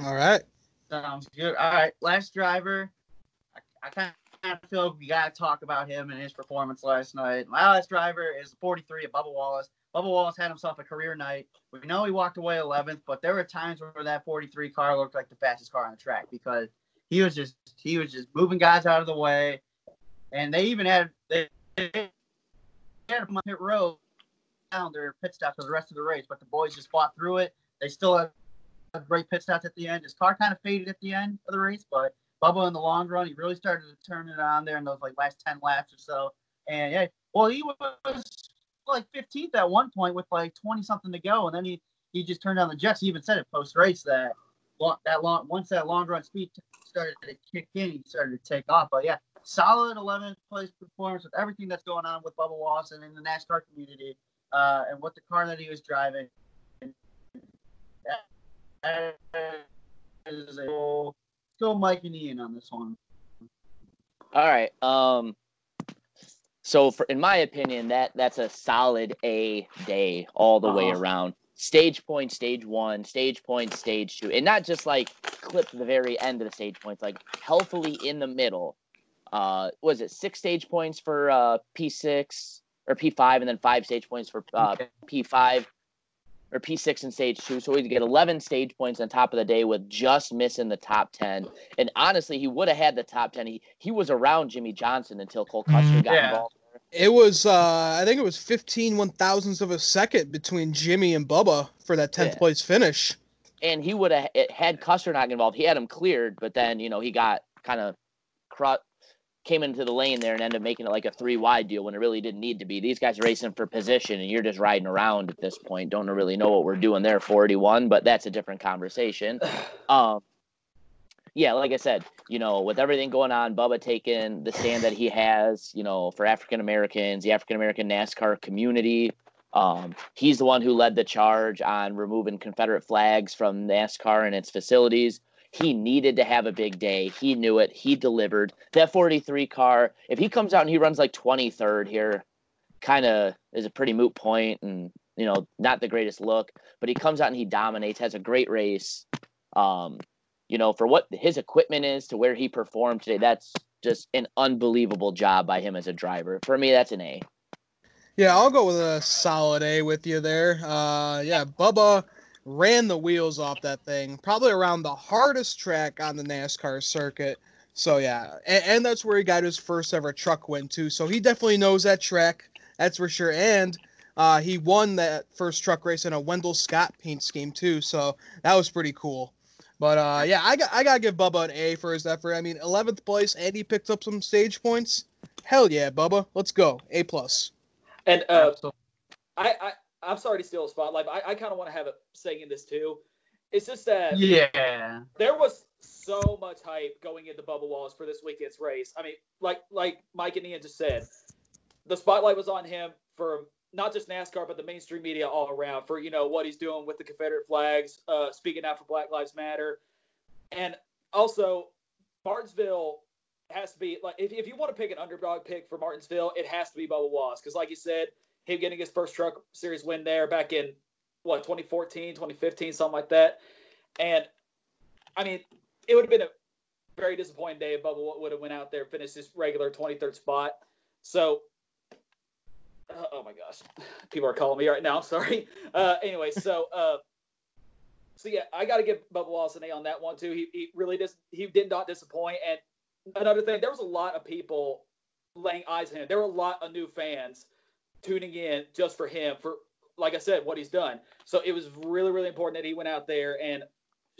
All right. All right. Sounds good. All right. Last driver. I, I kind of feel we got to talk about him and his performance last night. My last driver is forty-three of Bubba Wallace. Bubba Wallace had himself a career night. We know he walked away eleventh, but there were times where that forty-three car looked like the fastest car on the track because he was just he was just moving guys out of the way, and they even had they, they had him on pit road down their pit stop for the rest of the race. But the boys just fought through it. They still had a great pit stop at the end. His car kind of faded at the end of the race, but Bubba in the long run, he really started to turn it on there in those like last ten laps or so. And yeah, well, he was like fifteenth at one point with like twenty something to go, and then he he just turned on the jets. He even said it post race that that long once that long run speed t- started to kick in, he started to take off. But yeah, solid eleventh place performance with everything that's going on with Bubba Wallace and in the NASCAR community, uh, and what the car that he was driving. That is a cool. Go Mike and Ian on this one. All right. Um, so, for, in my opinion, that, that's a solid A day all the uh-huh. way around. Stage point, stage one, stage point, stage two. And not just, like, clip the very end of the stage points. Like, healthily in the middle. Uh, was it six stage points for uh, P six or P five and then five stage points for uh, okay. P five? Or P six in stage two, so he'd get eleven stage points on top of the day with just missing the top ten. And honestly, he would have had the top ten. He he was around Jimmy Johnson until Cole Custer got yeah. involved. It was, uh, I think it was fifteen one-thousandths of a second between Jimmy and Bubba for that tenth yeah. place finish. And he would have, had Custer not involved, he had him cleared, but then, you know, he got kind of cru- came into the lane there and ended up making it like a three-wide deal when it really didn't need to be. These guys are racing for position, and you're just riding around at this point. Don't really know what we're doing there for eighty-one, but that's a different conversation. Um, yeah, like I said, you know, with everything going on, Bubba taking the stand that he has, you know, for African-Americans, the African-American NASCAR community. Um, he's the one who led the charge on removing Confederate flags from NASCAR and its facilities. He needed to have a big day. He knew it. He delivered. That forty-three car, if he comes out and he runs like twenty-third here, kind of is a pretty moot point and, you know, not the greatest look. But he comes out and he dominates, has a great race. Um, you know, for what his equipment is to where he performed today, that's just an unbelievable job by him as a driver. For me, that's an A. Yeah, I'll go with a solid A with you there. Uh, yeah, Bubba ran the wheels off that thing, probably around the hardest track on the NASCAR circuit. So, yeah, and, and that's where he got his first ever truck win, too. So he definitely knows that track, that's for sure. And uh, he won that first truck race in a Wendell Scott paint scheme, too. So that was pretty cool. But, uh, yeah, I got I got to give Bubba an A for his effort. I mean, eleventh place, and he picked up some stage points. Hell yeah, Bubba. Let's go. A+. And uh, I... I I'm sorry to steal a spotlight, but I, I kind of want to have a say in this too. It's just that yeah, there was so much hype going into Bubba Wallace for this weekend's race. I mean, like like Mike and Ian just said, the spotlight was on him for not just NASCAR, but the mainstream media all around for, you know, what he's doing with the Confederate flags, uh, speaking out for Black Lives Matter. And also, Martinsville has to be, like, if, if you want to pick an underdog pick for Martinsville, it has to be Bubba Wallace. Because like you said, him getting his first truck series win there back in, what, twenty fourteen, twenty fifteen, something like that. And, I mean, it would have been a very disappointing day if Bubba would have went out there and finished his regular twenty-third spot. So, uh, oh my gosh. People are calling me right now. I'm sorry. Uh, anyway, so, uh, so yeah, I got to give Bubba Wallace an A on that one, too. He, he really dis- he did not disappoint. And another thing, there was a lot of people laying eyes on him. There were a lot of new fans tuning in just for him, for, like I said, what he's done. So it was really, really important that he went out there and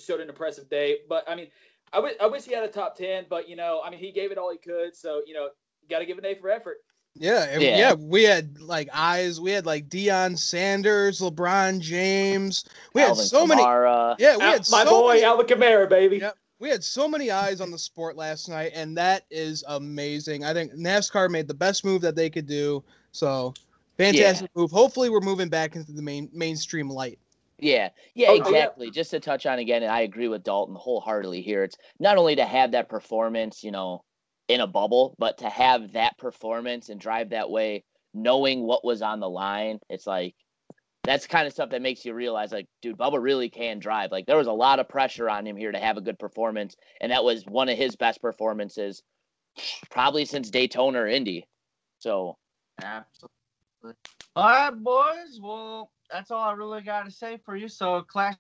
showed an impressive day. But, I mean, I, w- I wish he had a top ten, but, you know, I mean, he gave it all he could. So, you know, got to give an A for effort. Yeah, yeah. Yeah. We had, like, eyes. We had, like, Deion Sanders, LeBron James. We Alvin had so Kamara. many. Yeah, we Al- had so My boy, many- Alvin Kamara, baby. Yep. We had so many eyes on the sport last night, and that is amazing. I think NASCAR made the best move that they could do. So, fantastic yeah. move. Hopefully, we're moving back into the main mainstream light. Yeah, yeah, exactly. Oh, yeah. Just to touch on again, and I agree with Dalton wholeheartedly here. It's not only to have that performance, you know, in a bubble, but to have that performance and drive that way, knowing what was on the line, it's like, that's kind of stuff that makes you realize, like, dude, Bubba really can drive. Like, there was a lot of pressure on him here to have a good performance, and that was one of his best performances probably since Daytona or Indy. So, absolutely. All right, boys. Well, that's all I really got to say for you. So, class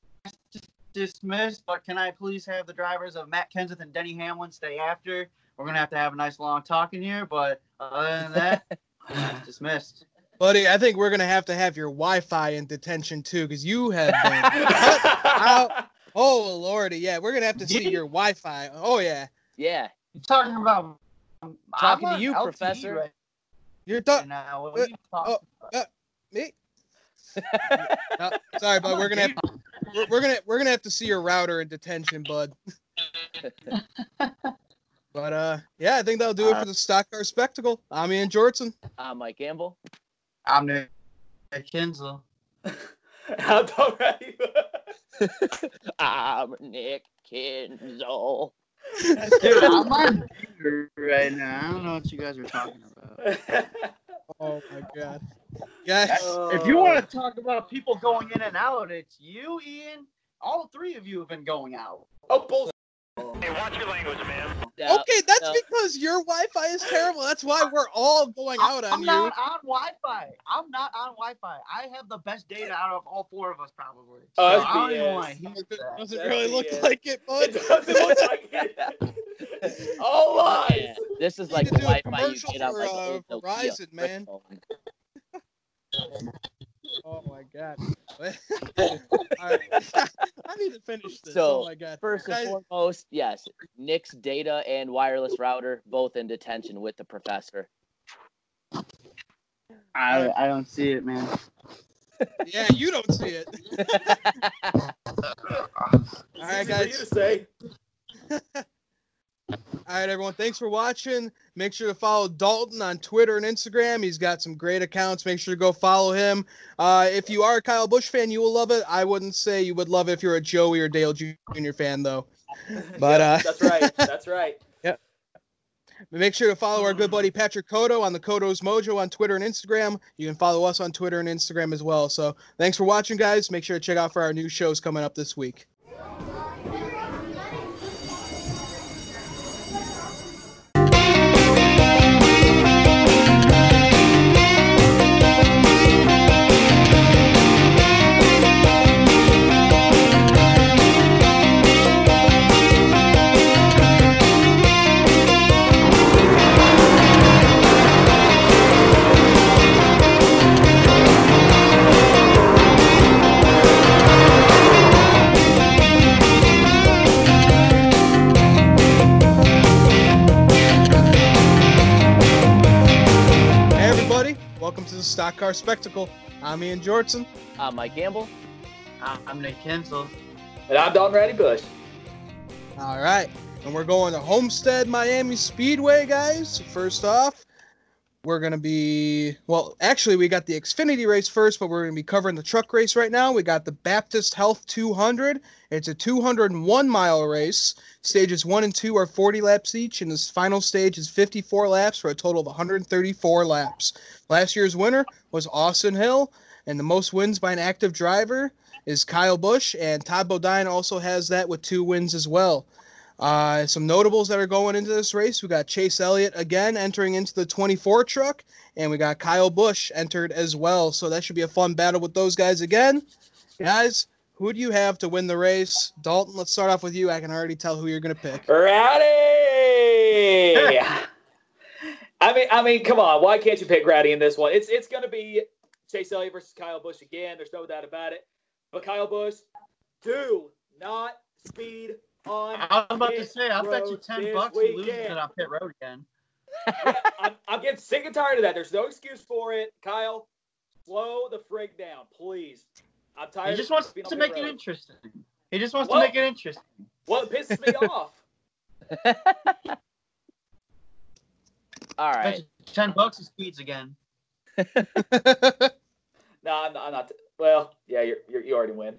dismissed, but can I please have the drivers of Matt Kenseth and Denny Hamlin stay after? We're going to have to have a nice long talk in here, but other than that, dismissed. Buddy, I think we're going to have to have your Wi-Fi in detention, too, because you have been cut out. Oh, Lordy, yeah, we're going to have to see your Wi-Fi. Oh, yeah. Yeah. You're talking about... I'm talking to you, L T E, Professor. Right? You're th- now, what are you talking uh, about? Uh, uh, me? No, sorry, bud. We're gonna have, we're, we're gonna we're gonna have to see your router in detention, bud. But uh, yeah, I think that'll do uh, it for the Stock Car Spectacle. I'm Ian Jordson. I'm Mike Gamble. I'm Nick Kinzel. I'm Tom Reddy. I'm Nick Kinzel. Dude, I'm on right now. I don't know what you guys are talking about. Oh my god. Yes. Uh, if you want to talk about people going in and out, it's you, Ian. All three of you have been going out. Oh, bullshit. Hey, watch your language, man. No, okay, that's no. because your Wi-Fi is terrible. That's why we're all going out I'm on you. I'm not on Wi-Fi. I'm not on Wi-Fi. I have the best data out of all four of us, probably. So uh, I don't even want to hear that. It doesn't really look like it, bud. It doesn't look like it. All lies. Yeah. This is like the Wi-Fi you get out like uh, Verizon, man. Oh my god! Right. I need to finish this. So, oh my god. First and foremost, yes, Nick's data and wireless router both in detention with the professor. I I don't see it, man. Yeah, you don't see it. All right, guys. To say. All right, everyone. Thanks for watching. Make sure to follow Dalton on Twitter and Instagram. He's got some great accounts. Make sure to go follow him. Uh, if you are a Kyle Busch fan, you will love it. I wouldn't say you would love it if you're a Joey or Dale Junior fan, though. But yeah, uh, that's right. That's right. Yep. Yeah. Make sure to follow our good buddy Patrick Cotto on the Cotto's Mojo on Twitter and Instagram. You can follow us on Twitter and Instagram as well. So thanks for watching, guys. Make sure to check out for our new shows coming up this week. Stock Car Spectacle. I'm Ian Jordson. I'm Mike Gamble. I'm Nick Kinzel. And I'm Dalton Reddy Busch. All right. And we're going to Homestead Miami Speedway, guys. First off, we're going to be... Well, actually, we got the Xfinity race first, but we're going to be covering the truck race right now. We got the Baptist Health two hundred. It's a two hundred one mile race. Stages one and two are forty laps each, and this final stage is fifty-four laps for a total of one hundred thirty-four laps. Last year's winner was Austin Hill, and the most wins by an active driver is Kyle Busch, and Todd Bodine also has that with two wins as well. Uh, some notables that are going into this race, we got Chase Elliott again entering into the twenty-four truck, and we got Kyle Busch entered as well, so that should be a fun battle with those guys again. Guys, who do you have to win the race? Dalton, let's start off with you. I can already tell who you're going to pick. Rowdy! I mean, I mean, come on. Why can't you pick Rowdy in this one? It's it's going to be Chase Elliott versus Kyle Busch again. There's no doubt about it. But Kyle Busch, do not speed on I was about to say, I'll bet you ten bucks to lose it on pit road again. Yeah, I'm, I'm getting sick and tired of that. There's no excuse for it. Kyle, slow the frig down, please. I'm tired. He just wants to make it interesting. He just wants to make it interesting. What pisses me off? All right. Ten bucks of speeds again. No, I'm not, I'm not. Well, yeah, you're, you're, you already win.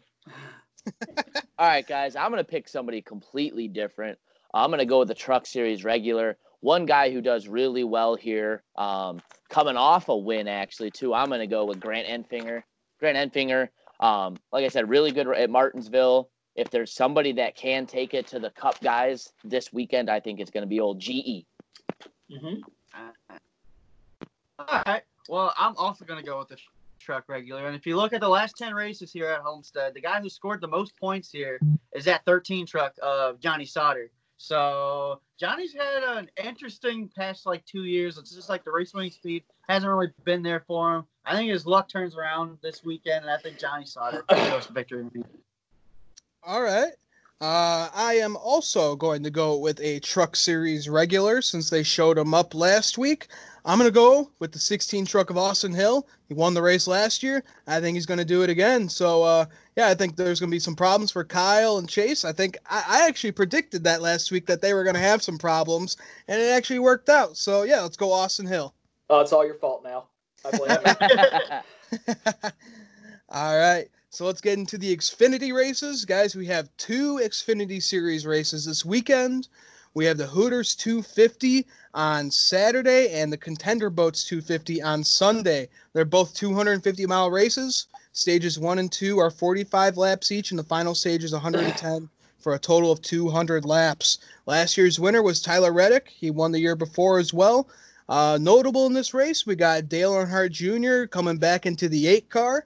All right, guys. I'm going to pick somebody completely different. I'm going to go with the Truck Series regular. One guy who does really well here, um, coming off a win, actually, too, I'm going to go with Grant Enfinger. Grant Enfinger, um, like I said, really good at Martinsville. If there's somebody that can take it to the Cup guys this weekend, I think it's going to be old G E. Mm-hmm. All right. Well, I'm also going to go with the truck regular. And if you look at the last ten races here at Homestead, the guy who scored the most points here is that thirteen truck of Johnny Sauter. So Johnny's had an interesting past like two years. It's just like the race winning speed hasn't really been there for him. I think his luck turns around this weekend, and I think Johnny Sauter goes to victory. All right. Uh, I am also going to go with a truck series regular since they showed him up last week. I'm going to go with the sixteen truck of Austin Hill. He won the race last year. I think he's going to do it again. So, uh, yeah, I think there's going to be some problems for Kyle and Chase. I think I, I actually predicted that last week that they were going to have some problems, and it actually worked out. So, yeah, let's go Austin Hill. Oh, it's all your fault now. I blame it. All right. So let's get into the Xfinity races. Guys, we have two Xfinity Series races this weekend. We have the Hooters two fifty on Saturday and the Contender Boats two fifty on Sunday. They're both two hundred fifty mile races. Stages one and two are forty-five laps each, and the final stage is one hundred ten for a total of two hundred laps. Last year's winner was Tyler Reddick. He won the year before as well. Uh, notable in this race, we got Dale Earnhardt Junior coming back into the eight car.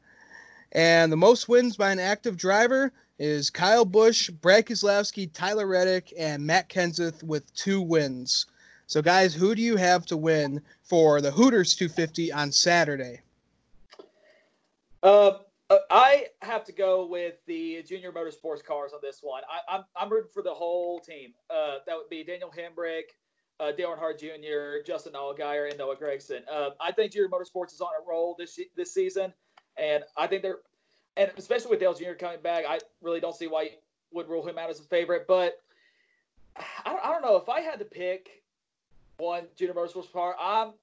And the most wins by an active driver is Kyle Busch, Brad Keselowski, Tyler Reddick, and Matt Kenseth with two wins. So, guys, who do you have to win for the Hooters two fifty on Saturday? Uh, I have to go with the Junior Motorsports cars on this one. I, I'm I'm rooting for the whole team. Uh, that would be Daniel Hemrick, uh, Dale Earnhardt Junior, Justin Allgaier, and Noah Gragson. Uh, I think Junior Motorsports is on a roll this this season. And I think they're, and especially with Dale Junior coming back, I really don't see why you would rule him out as a favorite. But I, I don't know. If I had to pick one Junior Motorsports car, I'm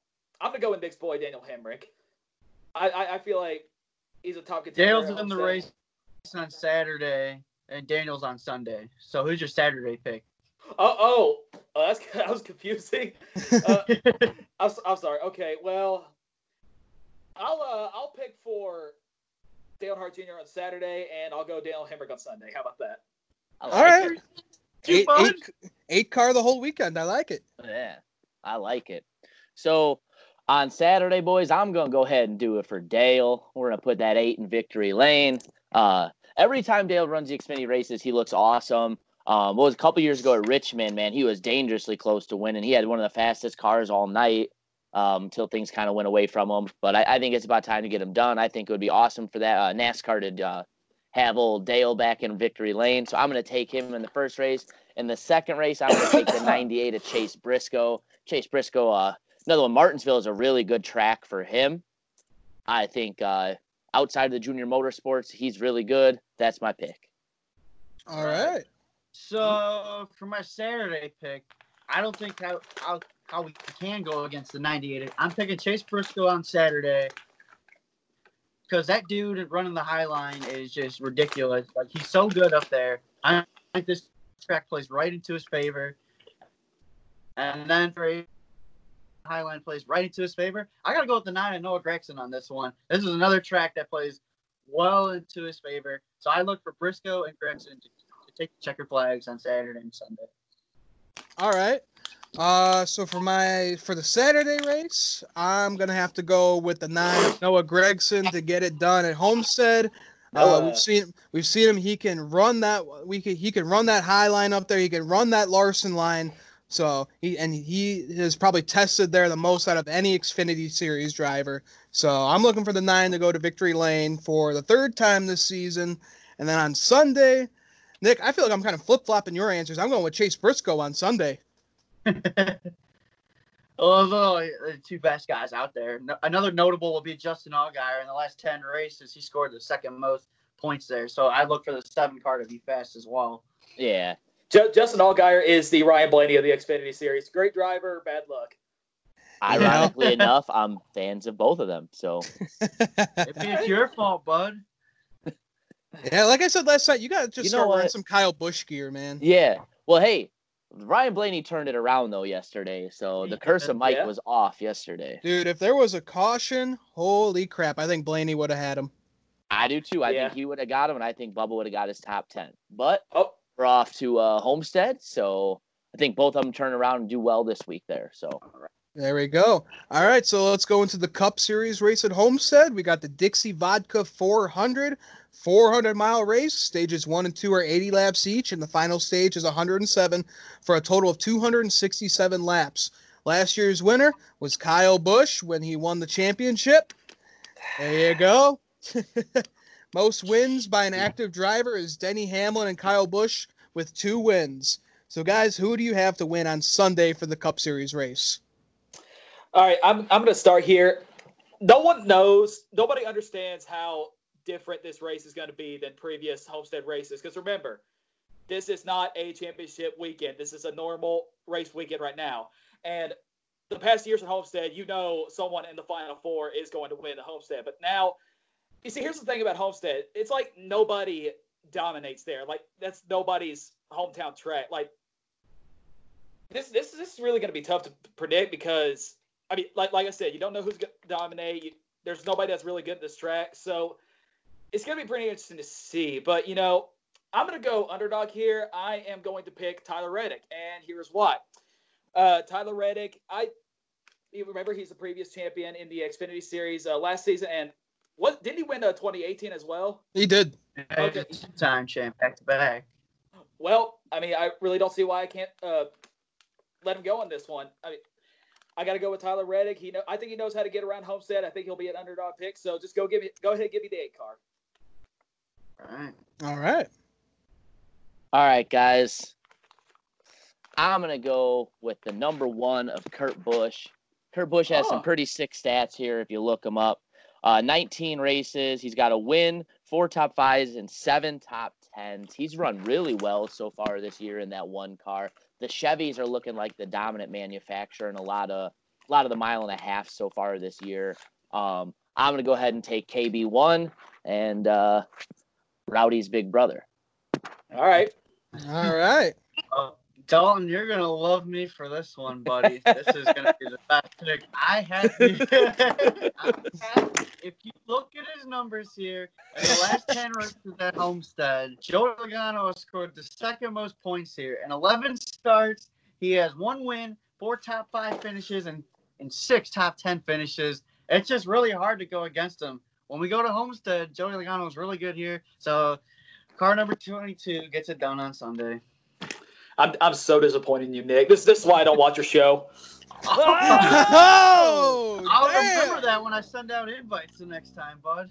I'm gonna go with Nick's boy Daniel Hemrick. I, I, I feel like he's a top contender. Dale's in the race on Saturday, and Daniel's on Sunday. So who's your Saturday pick? Oh, oh, oh that's that was confusing. uh, I'm, I'm sorry. Okay, well. I'll uh, I'll pick for Dale Earnhardt Junior on Saturday, and I'll go Dale Hemrick on Sunday. How about that? Like All right. Eight, eight, eight car the whole weekend. I like it. Yeah, I like it. So on Saturday, boys, I'm going to go ahead and do it for Dale. We're going to put that eight in victory lane. Uh, every time Dale runs the Xfinity races, he looks awesome. Um, what was a couple years ago at Richmond, man, he was dangerously close to winning. He had one of the fastest cars all night. Um, until things kind of went away from him. But I, I think it's about time to get him done. I think it would be awesome for that uh, NASCAR to uh, have old Dale back in victory lane. So I'm going to take him in the first race. In the second race, I'm going to take the ninety-eight of Chase Briscoe. Chase Briscoe, uh, another one, Martinsville is a really good track for him. I think uh, outside of the Junior Motorsports, he's really good. That's my pick. All right. So for my Saturday pick, I don't think I'll, I'll – how we can go against the ninety-eight. I'm picking Chase Briscoe on Saturday because that dude running the high line is just ridiculous. Like, he's so good up there. I think this track plays right into his favor. And then for high line plays right into his favor. I got to go with the nine and Noah Gragson on this one. This is another track that plays well into his favor. So I look for Briscoe and Gragson to, to take the checker flags on Saturday and Sunday. All right. Uh, so for my for the Saturday race, I'm gonna have to go with the nine Noah Gragson to get it done at Homestead. Uh, we've seen we've seen him. He can run that. We can, he can run that high line up there. He can run that Larson line. So he and he is probably tested there the most out of any Xfinity Series driver. So I'm looking for the nine to go to victory lane for the third time this season. And then on Sunday, Nick, I feel like I'm kind of flip flopping your answers. I'm going with Chase Briscoe on Sunday. Although the two best guys out there. No, another notable will be Justin Allgaier. In the last ten races, he scored the second most points there. So I look for the seven car to be fast as well. Yeah, jo- Justin Allgaier is the Ryan Blaney of the Xfinity Series. Great driver, bad luck. Ironically enough, I'm fans of both of them. So it's your fault, bud. Yeah, like I said last night, you gotta just you start wearing some Kyle Busch gear, man. Yeah. Well, hey. Ryan Blaney turned it around, though, yesterday. So the curse of Mike yeah. was off yesterday. Dude, if there was a caution, holy crap, I think Blaney would have had him. I do, too. I yeah. think he would have got him, and I think Bubba would have got his top ten. But oh. we're off to uh, Homestead, so I think both of them turn around and do well this week there. So there we go. All right, so let's go into the Cup Series race at Homestead. We got the Dixie Vodka four hundred, four hundred mile race. Stages one and two are eighty laps each, and the final stage is one hundred seven for a total of two hundred sixty-seven laps. Last year's winner was Kyle Busch when he won the championship. There you go. Most wins by an active driver is Denny Hamlin and Kyle Busch with two wins. So, guys, who do you have to win on Sunday for the Cup Series race? All right, I'm I'm going to start here. No one knows, nobody understands how different this race is going to be than previous Homestead races. Because remember, this is not a championship weekend. This is a normal race weekend right now. And the past years at Homestead, you know someone in the Final Four is going to win the Homestead. But now, you see, here's the thing about Homestead. It's like nobody dominates there. Like, that's nobody's hometown track. Like, this this, this is really going to be tough to predict because, I mean, like like I said, you don't know who's going to dominate. You, there's nobody that's really good at this track. So it's going to be pretty interesting to see. But, you know, I'm going to go underdog here. I am going to pick Tyler Reddick, and here's why. Uh, Tyler Reddick, I you remember he's the previous champion in the Xfinity Series uh, last season, and What didn't he win uh, twenty eighteen as well? He did. Okay. Two-time champ, back to back. Well, I mean, I really don't see why I can't uh, let him go on this one. I mean, I got to go with Tyler Reddick. He know, I think he knows how to get around Homestead. I think he'll be an underdog pick. So just go give me, go ahead, and give me the eight car. All right. All right. All right, guys. I'm gonna go with the number one of Kurt Busch. Kurt Busch has oh. some pretty sick stats here if you look him up. Uh, nineteen races. He's got a win, four top fives, and seven top tens. He's run really well so far this year in that one car. The Chevys are looking like the dominant manufacturer in a lot of a lot of the mile and a half so far this year. Um, I'm gonna go ahead and take K B one and uh, Rowdy's big brother. All right, all right. Uh, Dalton, you're gonna love me for this one, buddy. This is gonna be the best pick I had. To, I had if you look at his numbers here, in the last ten races at Homestead, Joey Logano has scored the second most points here, and eleven starts. He has one win, four top five finishes, and and six top ten finishes. It's just really hard to go against him. When we go to Homestead, Joey Logano is really good here. So, car number twenty-two gets it done on Sunday. I'm I'm so disappointed in you, Nick. This this is why I don't watch your show. Oh, oh, I'll damn. remember that when I send out invites the next time, bud.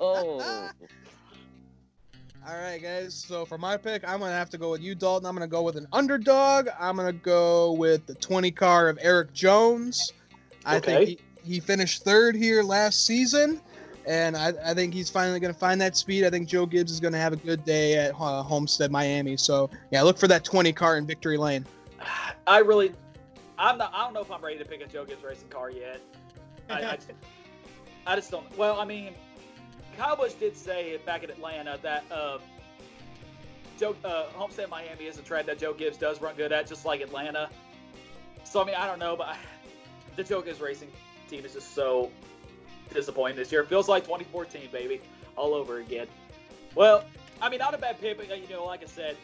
Oh. All right, guys. So for my pick, I'm gonna have to go with you, Dalton. I'm gonna go with an underdog. I'm gonna go with the twenty car of Eric Jones. I okay. think he, he finished third here last season, and I, I think he's finally going to find that speed. I think Joe Gibbs is going to have a good day at uh, Homestead, Miami. So, yeah, look for that twenty car in victory lane. I really – I'm not. I don't know if I'm ready to pick a Joe Gibbs Racing car yet. I, I, just, I just don't – well, I mean, Kyle Busch did say back in Atlanta that uh, Joe uh, Homestead, Miami is a track that Joe Gibbs does run good at, just like Atlanta. So, I mean, I don't know, but I, the Joe Gibbs Racing team is just so – disappointing this year. It feels like twenty fourteen, baby, all over again. Well, I mean, not a bad pick, but, you know, like I said,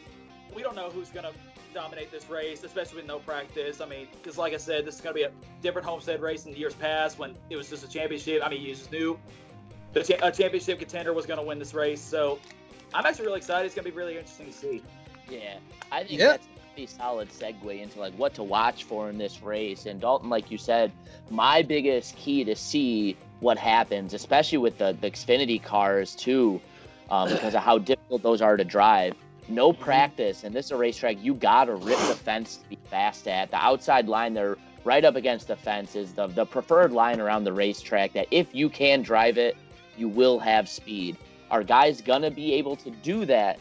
we don't know who's going to dominate this race, especially with no practice. I mean, because, like I said, this is going to be a different Homestead race than years past when it was just a championship. I mean, you just knew the cha- a championship contender was going to win this race. So I'm actually really excited. It's going to be really interesting to see. Yeah, I think yep. that's a pretty solid segue into, like, what to watch for in this race. And, Dalton, like you said, my biggest key to see what happens, especially with the, the Xfinity cars too, um, because of how difficult those are to drive. No practice, and this is a racetrack you gotta rip the fence to be fast at. The outside line there, right up against the fence, is the, the preferred line around the racetrack that if you can drive it, you will have speed. Are guys gonna be able to do that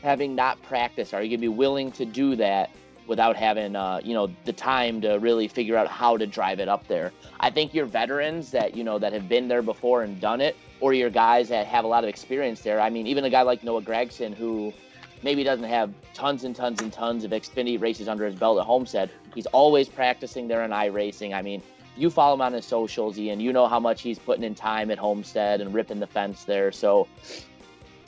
having not practiced? Are you gonna be willing to do that without having, uh, you know, the time to really figure out how to drive it up there? I think your veterans that, you know, that have been there before and done it, or your guys that have a lot of experience there. I mean, even a guy like Noah Gragson, who maybe doesn't have tons and tons and tons of Xfinity races under his belt at Homestead, he's always practicing there in iRacing. I mean, you follow him on his socials, Ian, you know how much he's putting in time at Homestead and ripping the fence there. So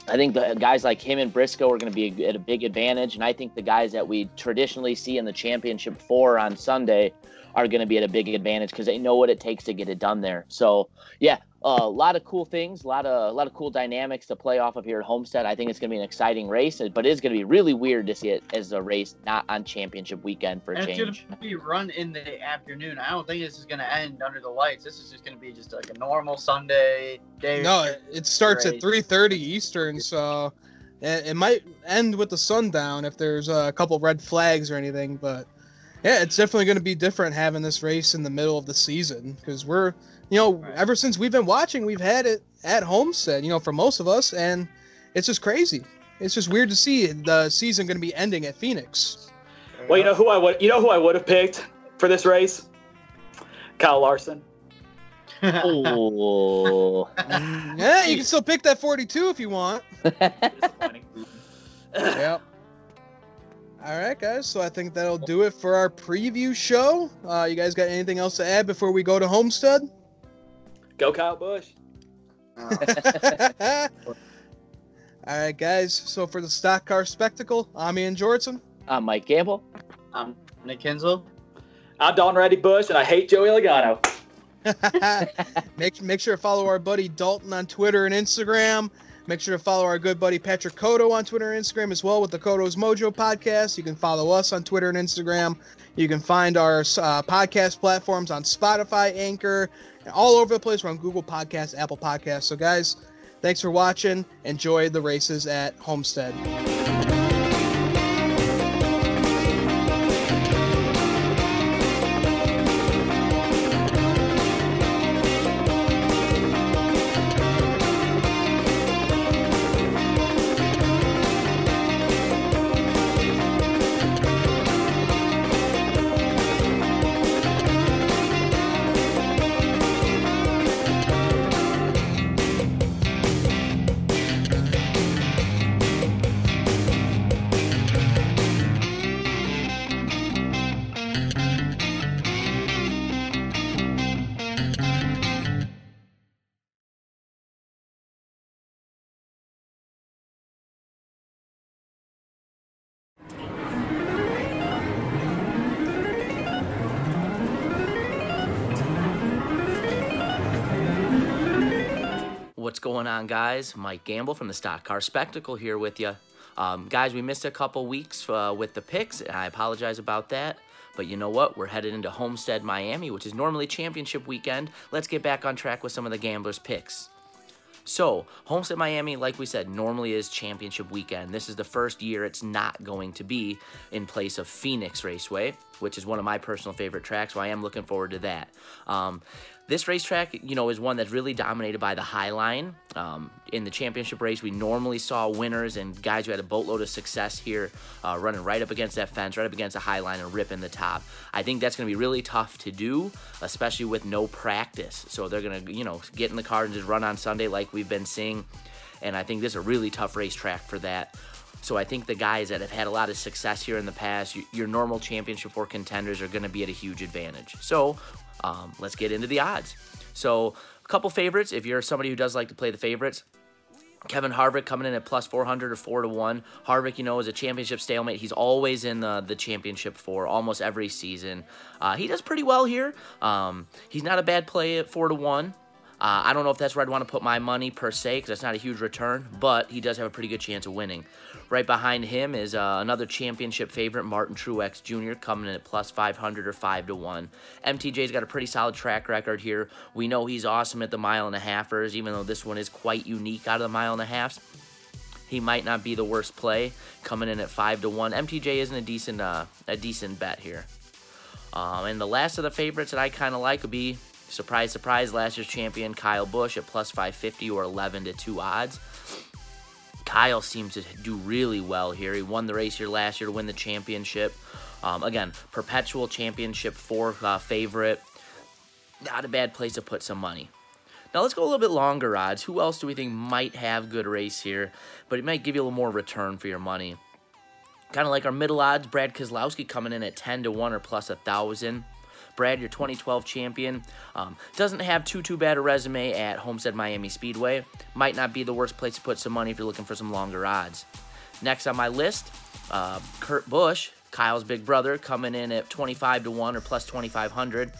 I think the guys like him and Briscoe are going to be at a big advantage. And I think the guys that we traditionally see in the championship four on Sunday are going to be at a big advantage because they know what it takes to get it done there. So yeah, a lot of cool things, a lot of, a lot of cool dynamics to play off of here at Homestead. I think it's going to be an exciting race, but it is going to be really weird to see it as a race not on championship weekend for a change. It's going to be run in the afternoon. I don't think this is going to end under the lights. This is just going to be just like a normal Sunday day. No, it starts race. At three thirty Eastern, so it might end with the sundown if there's a couple red flags or anything, but yeah, it's definitely going to be different having this race in the middle of the season because we're, you know, right. ever since we've been watching, we've had it at Homestead, you know, for most of us, and it's just crazy. It's just weird to see the season going to be ending at Phoenix. Well, you know who I would, you know who I would have picked for this race? Kyle Larson. Oh. Yeah, you can still pick that forty-two if you want. Disappointing. Yep. All right, guys, so I think that'll do it for our preview show. Uh, you guys got anything else to add before we go to Homestead? Go Kyle Busch. Oh. All right, guys, so for the Stock Car Spectacle, I'm Ian Jordson. I'm Mike Gamble. I'm Nick Kinzel. I'm Dalton Reddy Busch, and I hate Joey Logano. make, make sure to follow our buddy Dalton on Twitter and Instagram. Make sure to follow our good buddy Patrick Cotto on Twitter and Instagram as well with the Cotto's Mojo podcast. You can follow us on Twitter and Instagram. You can find our uh, podcast platforms on Spotify, Anchor, and all over the place. We're on Google Podcasts, Apple Podcasts. So, guys, thanks for watching. Enjoy the races at Homestead. What's going on, guys? Mike Gamble from the Stock Car Spectacle here with you. Um, guys, we missed a couple weeks uh, with the picks, and I apologize about that. But you know what? We're headed into Homestead, Miami, which is normally championship weekend. Let's get back on track with some of the gamblers' picks. So, Homestead, Miami, like we said, normally is championship weekend. This is the first year it's not going to be in place of Phoenix Raceway, which is one of my personal favorite tracks, so I am looking forward to that. Um, this racetrack, you know, is one that's really dominated by the high line. Um, in the championship race, we normally saw winners and guys who had a boatload of success here uh, running right up against that fence, right up against the high line and ripping the top. I think that's going to be really tough to do, especially with no practice. So they're going to, you know, get in the car and just run on Sunday like we've been seeing. And I think this is a really tough racetrack for that. So I think the guys that have had a lot of success here in the past, your normal championship four contenders are going to be at a huge advantage. So um, let's get into the odds. So a couple favorites, if you're somebody who does like to play the favorites, Kevin Harvick coming in at plus four hundred or four to one. Harvick, you know, is a championship stalemate. He's always in the, the championship four almost every season. Uh, he does pretty well here. Um, he's not a bad play at four to one. Uh, I don't know if that's where I'd want to put my money per se because that's not a huge return, but he does have a pretty good chance of winning. Right behind him is uh, another championship favorite, Martin Truex Junior, coming in at plus five hundred or five to one. M T J's got a pretty solid track record here. We know he's awesome at the mile and a halfers, even though this one is quite unique out of the mile and a halfs. He might not be the worst play, coming in at five to one. M T J isn't a decent, uh, a decent bet here. Um, and the last of the favorites that I kind of like would be, surprise, surprise, last year's champion Kyle Busch at plus five fifty or eleven to two odds. Kyle seems to do really well here. He won the race here last year to win the championship. Um, again, perpetual championship four uh, favorite. Not a bad place to put some money. Now let's go a little bit longer odds. Who else do we think might have a good race here, but it might give you a little more return for your money? Kind of like our middle odds, Brad Keselowski coming in at ten to one or plus one thousand. Brad, your twenty twelve champion, um, doesn't have too, too bad a resume at Homestead Miami Speedway. Might not be the worst place to put some money if you're looking for some longer odds. Next on my list, uh, Kurt Busch, Kyle's big brother, coming in at twenty-five to one or plus twenty-five hundred.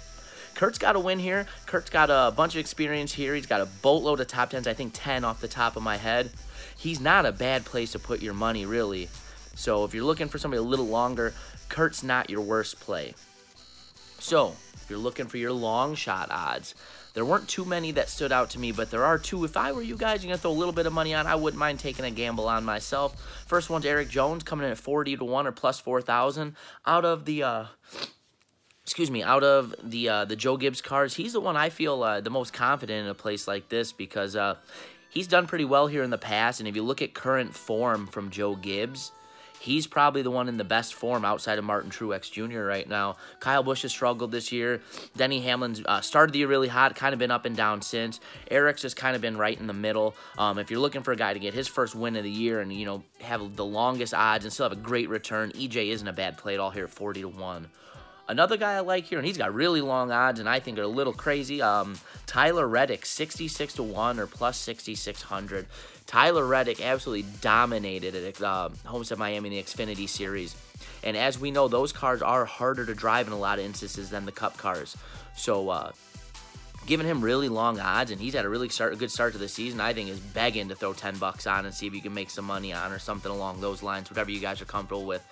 Kurt's got a win here. Kurt's got a bunch of experience here. He's got a boatload of top tens, I think ten off the top of my head. He's not a bad place to put your money, really. So if you're looking for somebody a little longer, Kurt's not your worst play. So if you're looking for your long shot odds, there weren't too many that stood out to me, but there are two. If I were you guys, you're going to throw a little bit of money on, I wouldn't mind taking a gamble on myself. First one's Eric Jones coming in at forty to one or plus four thousand. Out of the, uh, excuse me, out of the uh, the Joe Gibbs cars, he's the one I feel uh, the most confident in a place like this because uh, he's done pretty well here in the past. And if you look at current form from Joe Gibbs, he's probably the one in the best form outside of Martin Truex Junior right now. Kyle Busch has struggled this year. Denny Hamlin's uh, started the year really hot, kind of been up and down since. Eric's just kind of been right in the middle. Um, if you're looking for a guy to get his first win of the year and, you know, have the longest odds and still have a great return, E J isn't a bad play at all here at forty to one. Another guy I like here, and he's got really long odds and I think are a little crazy, um, Tyler Reddick, sixty-six to one or plus sixty-six hundred. Tyler Reddick absolutely dominated at uh, Homestead Miami in the Xfinity Series. And as we know, those cars are harder to drive in a lot of instances than the Cup cars. So uh, giving him really long odds, and he's had a really start, a good start to the season, I think is begging to throw ten bucks on and see if you can make some money on or something along those lines, whatever you guys are comfortable with.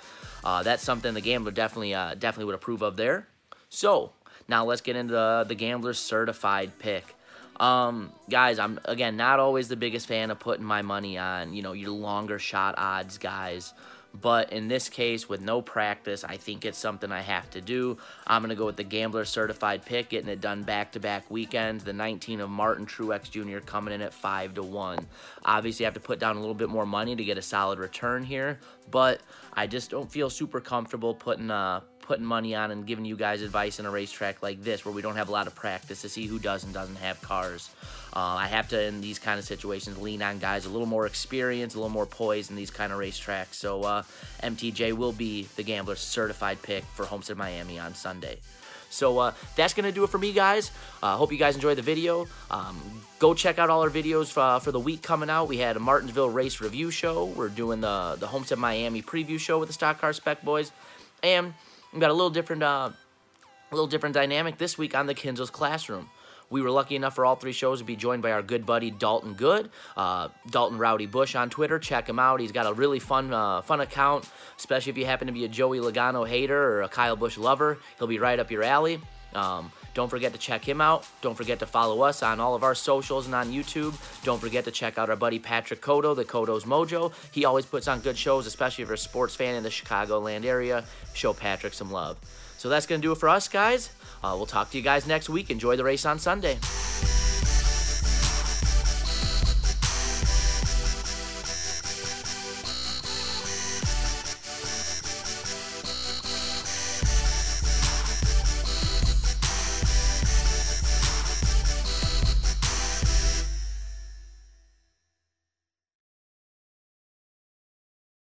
Uh, that's something the gambler definitely, uh, definitely would approve of there. So now let's get into the, the gambler's certified pick. Um, guys, I'm, again, not always the biggest fan of putting my money on, you know, your longer shot odds, guys. But in this case, with no practice, I think it's something I have to do. I'm going to go with the Gambler Certified pick, getting it done back-to-back weekends. The nineteen of Martin Truex Junior coming in at five to one. Obviously, I have to put down a little bit more money to get a solid return here. But I just don't feel super comfortable putting uh, putting money on and giving you guys advice in a racetrack like this where we don't have a lot of practice to see who does and doesn't have cars. Uh, I have to, in these kind of situations, lean on guys a little more experienced, a little more poised in these kind of racetracks. So uh, M T J will be the Gambler's certified pick for Homestead Miami on Sunday. So uh, that's going to do it for me, guys. I uh, hope you guys enjoyed the video. Um, go check out all our videos uh, for the week coming out. We had a Martinsville race review show. We're doing the, the Homestead Miami preview show with the Stock Car Spec Boys. And we've got a little different, uh, a little different dynamic this week on the Kinzel's Classroom. We were lucky enough for all three shows to be joined by our good buddy Dalton Good, uh, Dalton Rowdy Busch on Twitter. Check him out. He's got a really fun uh, fun account, especially if you happen to be a Joey Logano hater or a Kyle Busch lover. He'll be right up your alley. Um, don't forget to check him out. Don't forget to follow us on all of our socials and on YouTube. Don't forget to check out our buddy Patrick Cotto, the Cotto's Mojo. He always puts on good shows, especially if you're a sports fan in the Chicagoland area. Show Patrick some love. So that's going to do it for us, guys. Uh, we'll talk to you guys next week. Enjoy the race on Sunday.